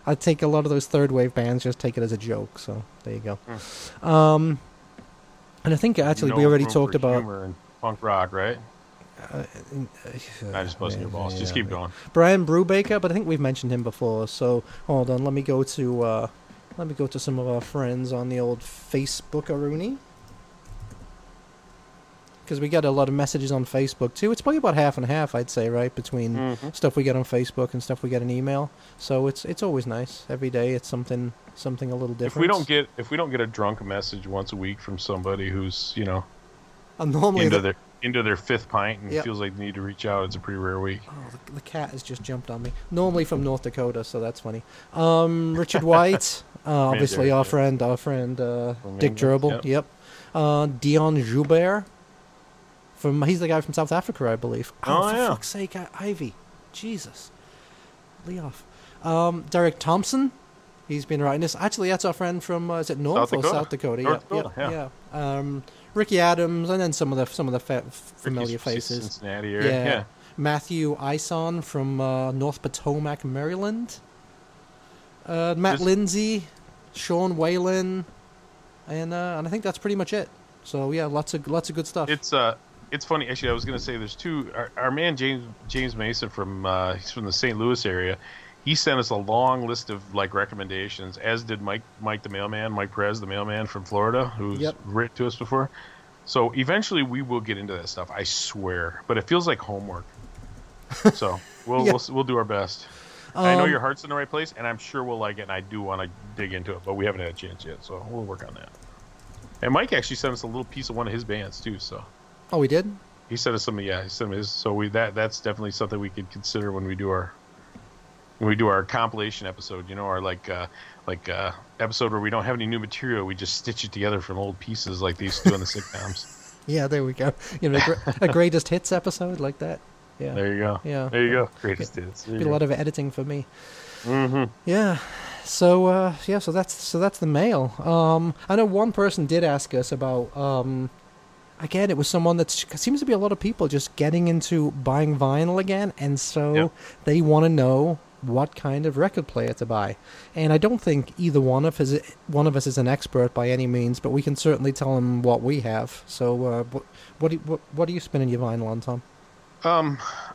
I take a lot of those third wave bands, just take it as a joke. So there you go. And I think actually we already talked about... humor and punk rock, right? I just busted your balls. Just keep going. Brian Brubaker, but I think we've mentioned him before. So hold on. Let me go to some of our friends on the old Facebook-a-rooney. Because we get a lot of messages on Facebook, too. It's probably about half and half, I'd say, right? Between stuff we get on Facebook and stuff we get in email. So it's always nice. Every day it's something a little different. If we don't get a drunk message once a week from somebody who's, into their fifth pint and feels like they need to reach out, it's a pretty rare week. Oh, the cat has just jumped on me. Normally from North Dakota, so that's funny. Richard White, obviously our friend Dick Gerbil. Yep. Dion Joubert. He's the guy from South Africa, I believe. Oh, for fuck's sake, Ivy. Jesus. Lay off. Derek Thompson. He's been writing this. Actually, that's our friend from, is it South Dakota? North Dakota. Ricky Adams, and then some of the familiar faces. Cincinnati area. Yeah. Matthew Ison from North Potomac, Maryland. Matt Lindsay, Sean Whalen, and I think that's pretty much it. So, yeah, lots of good stuff. It's funny, actually. I was going to say there's two. Our man James Mason from he's from the St. Louis area. He sent us a long list of like recommendations, as did Mike the mailman, Mike Perez the mailman from Florida, who's written to us before. So eventually we will get into that stuff, I swear. But it feels like homework. So we'll do our best. I know your heart's in the right place, and I'm sure we'll like it. And I do want to dig into it, but we haven't had a chance yet, so we'll work on that. And Mike actually sent us a little piece of one of his bands too, so. Oh, we did? He sent us some. Yeah, he sent us. So that's definitely something we could consider when we do our compilation episode. You know, our like episode where we don't have any new material. We just stitch it together from old pieces like they used to do in the sitcoms. Yeah, there we go. You know, a greatest hits episode like that. Yeah. There you go. Yeah. There you go. Greatest hits. It'd be a lot of editing for me. Mm-hmm. Yeah. So so that's the mail. I know one person did ask us about. Again, it was someone that seems to be a lot of people just getting into buying vinyl again, and so they want to know what kind of record player to buy. And I don't think either one of us is an expert by any means, but we can certainly tell them what we have. So, what are you spinning your vinyl on, Tom?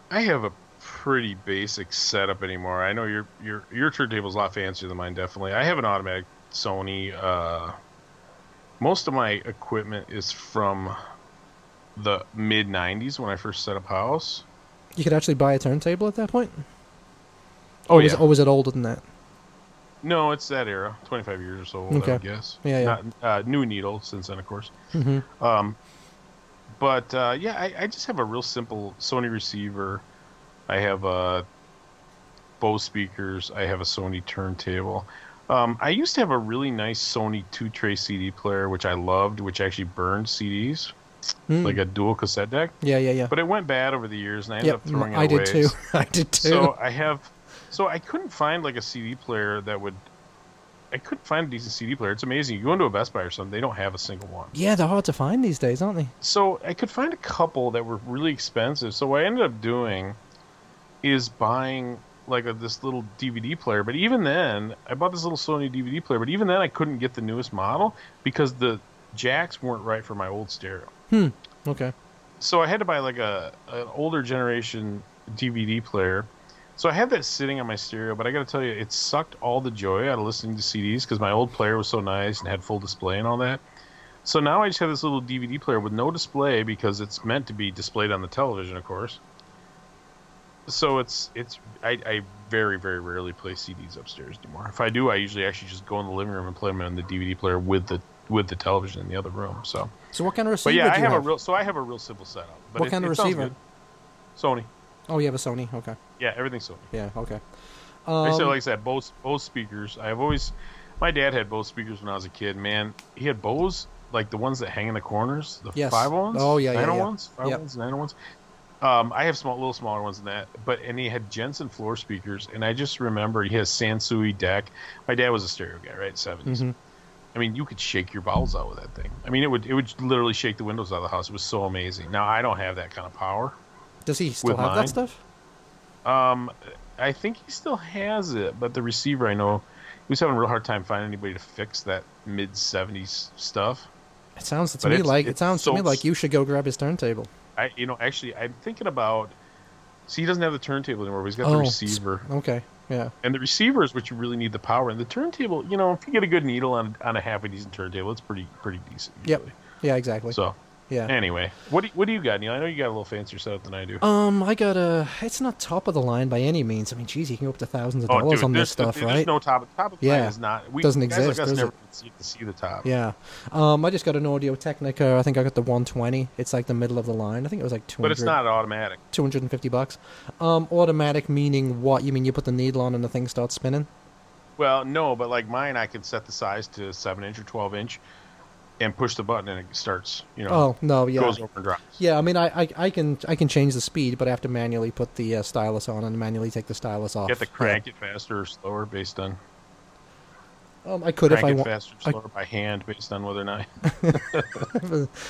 I have a pretty basic setup anymore. I know your turntable's a lot fancier than mine, definitely. I have an automatic Sony. Most of my equipment is from the mid '90s when I first set up house. You could actually buy a turntable at that point. Was it older than that? No, it's that era, 25 years or so old, okay. I guess. Yeah, yeah. Not new needle since then, of course. Mm-hmm. I just have a real simple Sony receiver. I have Bose speakers. I have a Sony turntable. I used to have a really nice Sony 2-tray CD player, which I loved, which actually burned CDs. Like a dual cassette deck. Yeah, yeah, yeah. But it went bad over the years, and I ended up throwing it away. I did too. So I couldn't find like a CD player that would. I couldn't find a decent CD player. It's amazing. You go into a Best Buy or something, they don't have a single one. Yeah, they're hard to find these days, aren't they? So I could find a couple that were really expensive. So what I ended up doing is buying like this little DVD player. But even then, I bought this little Sony DVD player. But even then, I couldn't get the newest model because the jacks weren't right for my old stereo. Okay. So I had to buy like an older generation DVD player. So I had that sitting on my stereo, but I got to tell you, it sucked all the joy out of listening to CDs because my old player was so nice and had full display and all that. So now I just have this little DVD player with no display because it's meant to be displayed on the television, of course. So I very, very rarely play CDs upstairs anymore. If I do, I usually actually just go in the living room and play them on the DVD player with the television in the other room. So what kind of receiver? But yeah, I have a real simple setup. But what kind of receiver? Sony. Oh, you have a Sony? Okay. Yeah, everything's Sony. Yeah, okay. Like I said, Bose speakers. My dad had Bose speakers when I was a kid. Man, he had Bose, like the ones that hang in the corners, the 501s, 901s, 501s, 901s. I have little smaller ones than that. And he had Jensen floor speakers, and I just remember he has Sansui DEC. My dad was a stereo guy, right? 70s. Mm-hmm. I mean, you could shake your bowels out with that thing. I mean, it would literally shake the windows out of the house. It was so amazing. Now, I don't have that kind of power. Does he still have that stuff? I think he still has it, but the receiver, I know, he was having a real hard time finding anybody to fix that mid-70s stuff. It sounds to me like you should go grab his turntable. I'm thinking about. See, he doesn't have the turntable anymore, but he's got the receiver. Okay, yeah. And the receiver is what you really need the power. And the turntable, if you get a good needle on a halfway decent turntable, it's pretty decent. Usually. Yep. Yeah, exactly. So. Yeah. Anyway, what do you got, Neil? I know you got a little fancier setup than I do. I got a. It's not top of the line by any means. I mean, geez, you can go up to thousands of dollars on this stuff, right? There's no top. Top of the line is not. Doesn't exist. Guys like us never see the top. Yeah. I just got an Audio Technica. I think I got the 120. It's like the middle of the line. I think it was like 200. But it's not automatic. $250. Automatic meaning what? You mean you put the needle on and the thing starts spinning? Well, no, but like mine, I could set the size to 7-inch or 12-inch. And push the button and it starts, goes over and drops. Yeah, I mean, I can change the speed, but I have to manually put the stylus on and manually take the stylus off. You have to crank it faster or slower based on... I could if I want. Crank it faster or slower by hand based on whether or not...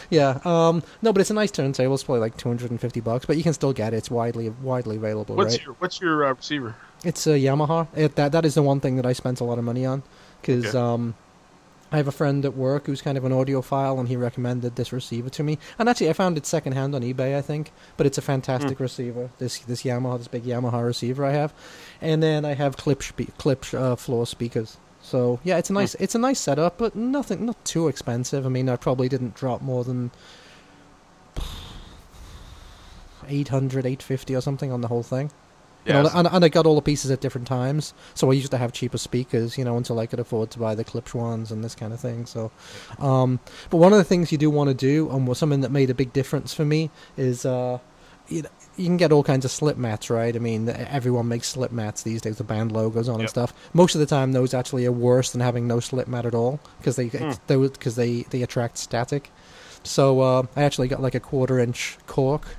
yeah, no, but it's a nice turntable. It's probably like $250, but you can still get it. It's widely available, right? What's your receiver? It's a Yamaha. That is the one thing that I spent a lot of money on, because... Okay. I have a friend at work who's kind of an audiophile, and he recommended this receiver to me. And actually, I found it secondhand on eBay, I think. But it's a fantastic receiver. This big Yamaha receiver I have, and then I have clip floor speakers. So yeah, it's a nice setup, but not too expensive. I mean, I probably didn't drop more than $850 or something on the whole thing. Yes. And I got all the pieces at different times, so I used to have cheaper speakers, until I could afford to buy the Klipsch ones and this kind of thing. So, but one of the things you do want to do, and was something that made a big difference for me, is you can get all kinds of slip mats, right? I mean, everyone makes slip mats these days, the band logos on and stuff. Most of the time, those actually are worse than having no slip mat at all, because they attract static. So I actually got like a 1/4-inch cork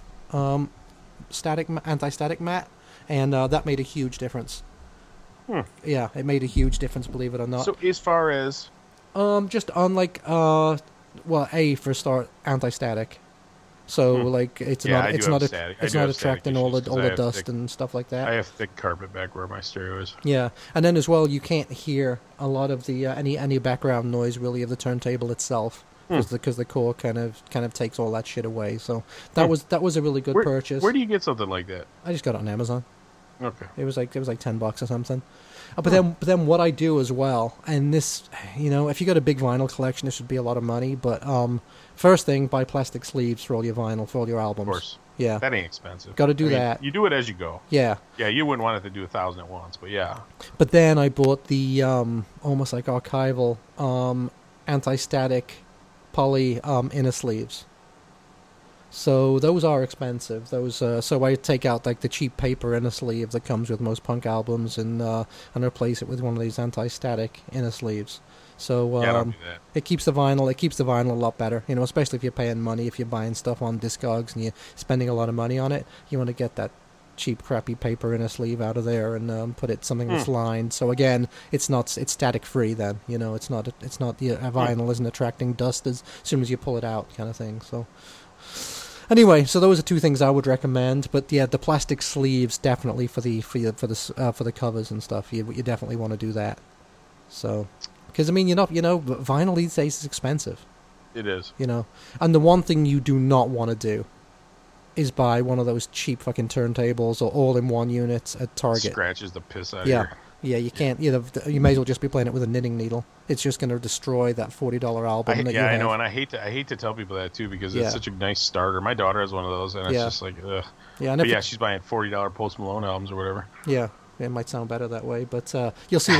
anti-static mat, and that made a huge difference. Hmm. Yeah, it made a huge difference, believe it or not. So as far as? Just on, like, well, A, for a start, anti-static. So, like, it's not attracting all the dust and stuff like that. I have thick carpet back where my stereo is. Yeah, and then as well, you can't hear a lot of the any background noise really of the turntable itself, because the core kind of takes all that shit away. So that was a really good purchase. Where do you get something like that? I just got it on Amazon. Okay. It was like $10 or something. But then what I do as well, and this, you know, if you got a big vinyl collection, this would be a lot of money. But first thing, buy plastic sleeves for all your vinyl, for all your albums. Of course. Yeah. That ain't expensive. Got to do that. You do it as you go. Yeah. Yeah, you wouldn't want it to do 1,000 at once, but yeah. But then I bought the almost like archival anti-static poly inner sleeves. So those are expensive. Those so I take out like the cheap paper inner sleeve that comes with most punk albums and replace it with one of these anti-static inner sleeves. So yeah, don't do that. It keeps the vinyl a lot better. You know, especially if you're paying money, if you're buying stuff on Discogs and you're spending a lot of money on it, you want to get that cheap, crappy paper inner sleeve out of there and put it something that's lined. So again, it's static free. Then you know, vinyl isn't attracting dust as soon as you pull it out, kind of thing. So. Anyway, so those are two things I would recommend, but yeah, the plastic sleeves definitely for the covers and stuff. You definitely want to do that. So, because I mean, vinyl these days is expensive. It is. You know, and the one thing you do not want to do is buy one of those cheap fucking turntables or all-in-one units at Target. Scratches the piss out of you. Yeah, you can't. You know, you may as well just be playing it with a knitting needle. It's just going to destroy that $40 album. I know, and I hate to tell people that too because it's such a nice starter. My daughter has one of those, and it's just like, ugh. Yeah, but she's buying $40 Post Malone albums or whatever. Yeah, it might sound better that way, but you'll see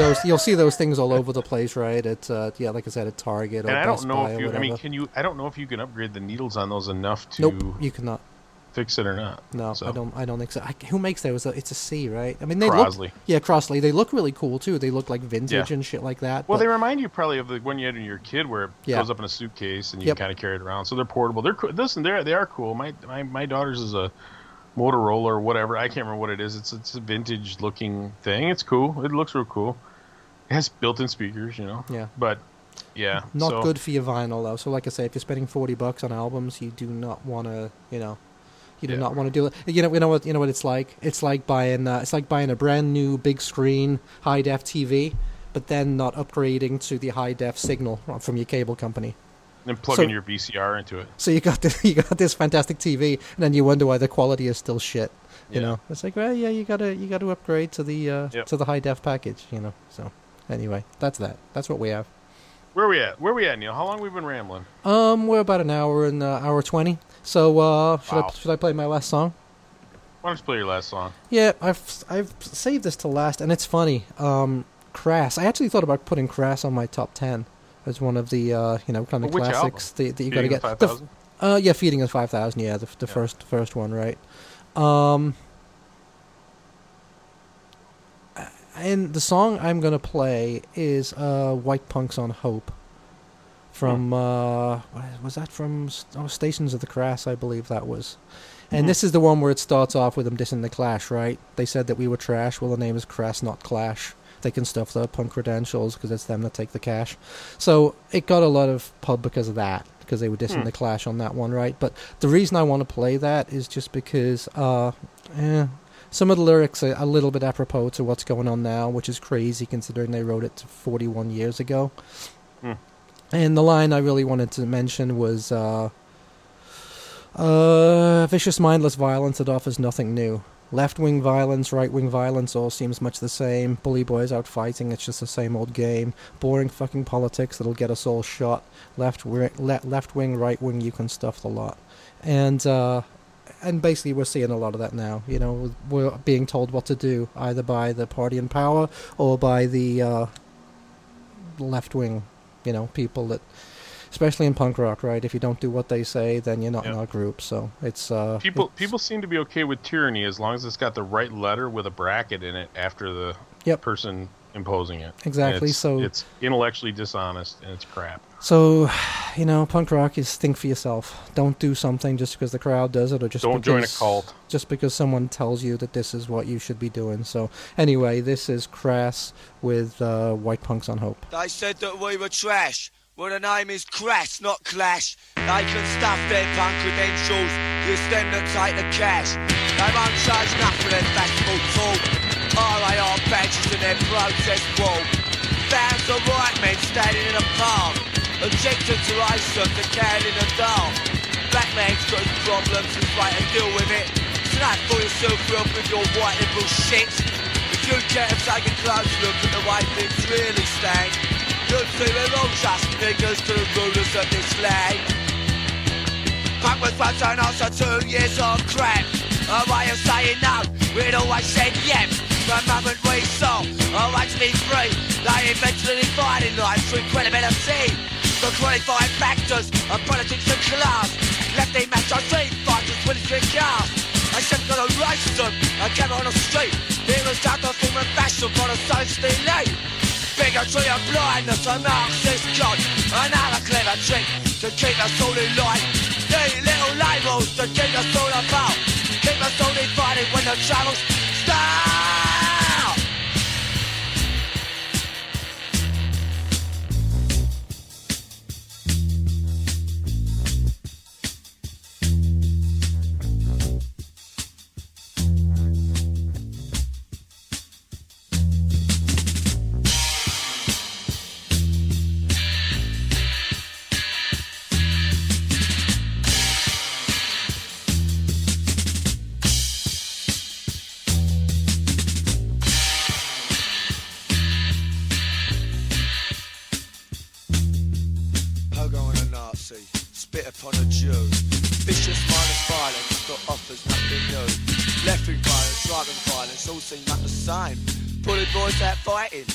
those things all over the place, right? At like I said, at Target or Best Buy or whatever. I don't know if you can upgrade the needles on those enough to. Nope, you cannot. Fix it or not. No, so. I don't think so. Who makes those? It's a C, right? I mean, Crossley. They look really cool too. They look like vintage and shit like that. Well, they remind you probably of the one you had when you were a kid, where it goes up in a suitcase and you kind of carry it around. So they're portable. They're cool. Listen, they are cool. My daughter's is a Motorola or whatever. I can't remember what it is. It's a vintage looking thing. It's cool. It looks real cool. It has built-in speakers, you know. Yeah. But yeah, not good for your vinyl though. So like I say, if you're spending $40 on albums, you do not want to, you know. You do not want to do it. You know what it's like. It's like buying a brand new big screen high def TV, but then not upgrading to the high def signal from your cable company. And plugging your VCR into it. So you got this fantastic TV, and then you wonder why the quality is still shit. You know, it's like, well, yeah, you got to upgrade to the to the high def package. You know. So anyway, that's what we have. Where we at, Neil? How long have we been rambling? We're about an hour and hour 20. So, should I play my last song? Why don't you play your last song? Yeah, I've saved this to last, and it's funny. Crass. I actually thought about putting Crass on my top 10 as one of the kind of classics that you got to get. Feeding the 5,000. Feeding the 5,000. Yeah, the first one, right? And the song I'm going to play is White Punks on Hope from, was that from Stations of the Crass, I believe that was. And this is the one where it starts off with them dissing the Clash, right? They said that we were trash. Well, the name is Crass, not Clash. They can stuff their punk credentials because it's them that take the cash. So it got a lot of pub because of that, because they were dissing the Clash on that one, right? But the reason I want to play that is just because, some of the lyrics are a little bit apropos to what's going on now, which is crazy considering they wrote it 41 years ago. Mm. And the line I really wanted to mention was, vicious mindless violence that offers nothing new. Left-wing violence, right-wing violence, all seems much the same. Bully boys out fighting, it's just the same old game. Boring fucking politics that'll get us all shot. Left-wing, right-wing, you can stuff the lot. And basically we're seeing a lot of that now. You know, we're being told what to do, either by the party in power or by the left-wing, you know, people that, especially in punk rock, right? If you don't do what they say, then you're not in our group. So it's... people seem to be okay with tyranny as long as it's got the right letter with a bracket in it after the person... imposing it. Exactly. It's, so it's intellectually dishonest and it's crap. So, you know, punk rock is think for yourself. Don't do something just because the crowd does it, or just don't join a cult just because someone tells you that this is what you should be doing. So anyway, this is Crass with White Punks on Hope. They said that we were trash. Well, the name is Crass, not Clash. They can stuff their punk credentials. It's them that take the cash. They won't charge nothing for their festival tool. RAR badges in their protest wall. Thousands of white men standing in a park. Objected to racism, they're carried in the dark. Black man's got his problems, his way to deal with it. So don't fool yourself real with your white liberal shit. If you care to take a close look at the way things really stand, you'll see we're all just niggas to the rulers of this land. Punk was once an answer to years of crap. A way of saying no, we'd always said yep. The moment we saw, always be free, they eventually divided life through credibility. The qualifying factors of politics and class. Lefty macho street fighters with his cars. I said got a racism, I came on the street. It was out of form and fashion for the socialist elite. Bigotry and blindness, a Marxist god. Another clever trick to keep us all in line. Need little labels to keep us all apart. Keep us all divided when the troubles start.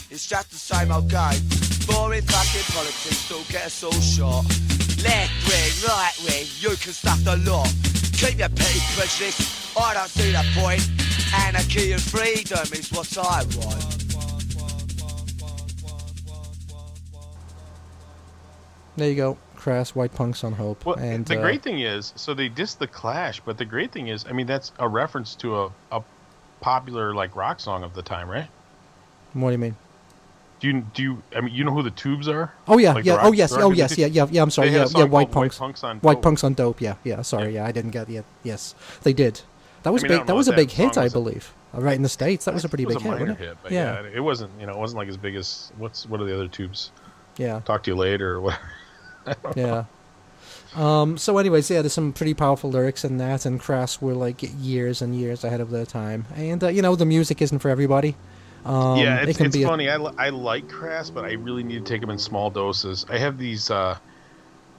It's just the same old game. Boring fucking politics still get us all shot. Left wing, right wing, you can stuff the lot. Keep your petty prejudice, I don't see the point. Anarchy and freedom is what I want. There you go. Crass, White Punks on Hope. Well, and the great thing is, so they diss the Clash, but the great thing is, I mean, that's a reference to a popular like rock song of the time, right? What do you mean? Do you? I mean, you know who the Tubes are? Oh yeah, like yeah. Rock, oh yes. I'm sorry. Yeah. White Punks on Dope. Yeah. Sorry. Yeah, I didn't get it. Yes, they did. That was a big hit, I believe. Right in the States, that was a pretty big hit. It was a minor hit, but yeah, it wasn't. You know, it wasn't like as big as what are the other Tubes? Yeah. Talk to you later or whatever. I don't know. So anyways, yeah, there's some pretty powerful lyrics in that, and Crass were like years and years ahead of their time, and you know, the music isn't for everybody. It's funny. I like Crass, but I really need to take them in small doses. I have these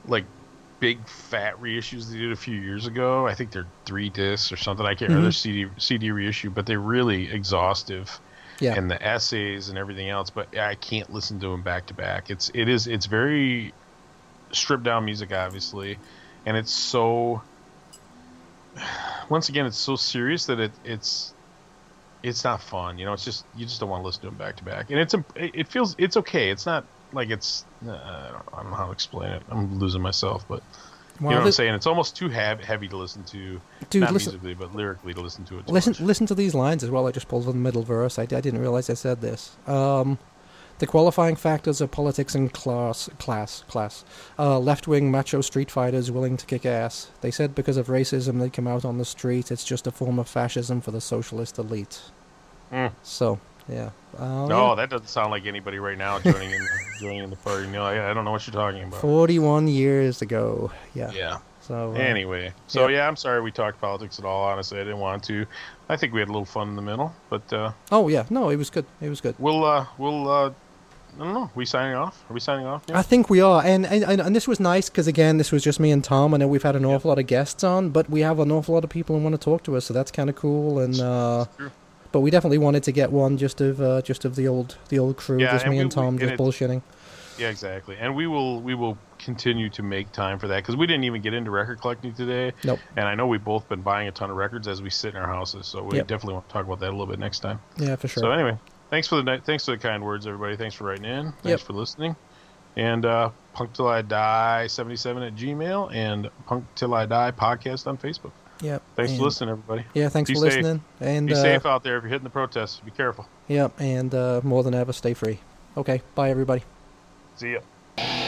like big fat reissues they did a few years ago. I think they're 3 discs or something. I can't remember. CD reissue, but they're really exhaustive. Yeah. And the essays and everything else. But I can't listen to them back to back. It's very stripped down music, obviously, and it's so. Once again, it's so serious that it's not fun, you know. It's just you just don't want to listen to them back to back, and it feels it's okay. It's not like it's I don't know how to explain it. I'm losing myself, but you know what I'm saying. It's almost too heavy to listen to, musically, but lyrically to listen to it. Listen to these lines as well. I just pulled from the middle verse. I didn't realize I said this. The qualifying factors are politics and class. Left-wing macho street fighters willing to kick ass. They said because of racism they come out on the street. It's just a form of fascism for the socialist elite. Mm. So, yeah. No, that doesn't sound like anybody right now joining in the party. No, I don't know what you're talking about. 41 years ago. Yeah. Yeah. So anyway. So, yeah, I'm sorry we talked politics at all. Honestly, I didn't want to. I think we had a little fun in the middle. But oh, yeah. No, it was good. It was good. We'll I don't know. We signing off? Are we signing off? Yeah. I think we are. And this was nice because, again, this was just me and Tom. I know we've had an awful lot of guests on, but we have an awful lot of people who want to talk to us, so that's kind of cool. And but we definitely wanted to get one just of the old crew, just me and Tom, just bullshitting. Yeah, exactly. And we will continue to make time for that because we didn't even get into record collecting today. Nope. And I know we've both been buying a ton of records as we sit in our houses, so we definitely want to talk about that a little bit next time. Yeah, for sure. So anyway, Thanks for the kind words, everybody. Thanks for writing in. Thanks for listening. And punktillidie77@gmail and punktillidie podcast on Facebook. Yep. Thanks for listening, everybody. Yeah, thanks for listening. And be safe out there if you're hitting the protests. Be careful. Yep, and more than ever, stay free. Okay, bye, everybody. See ya.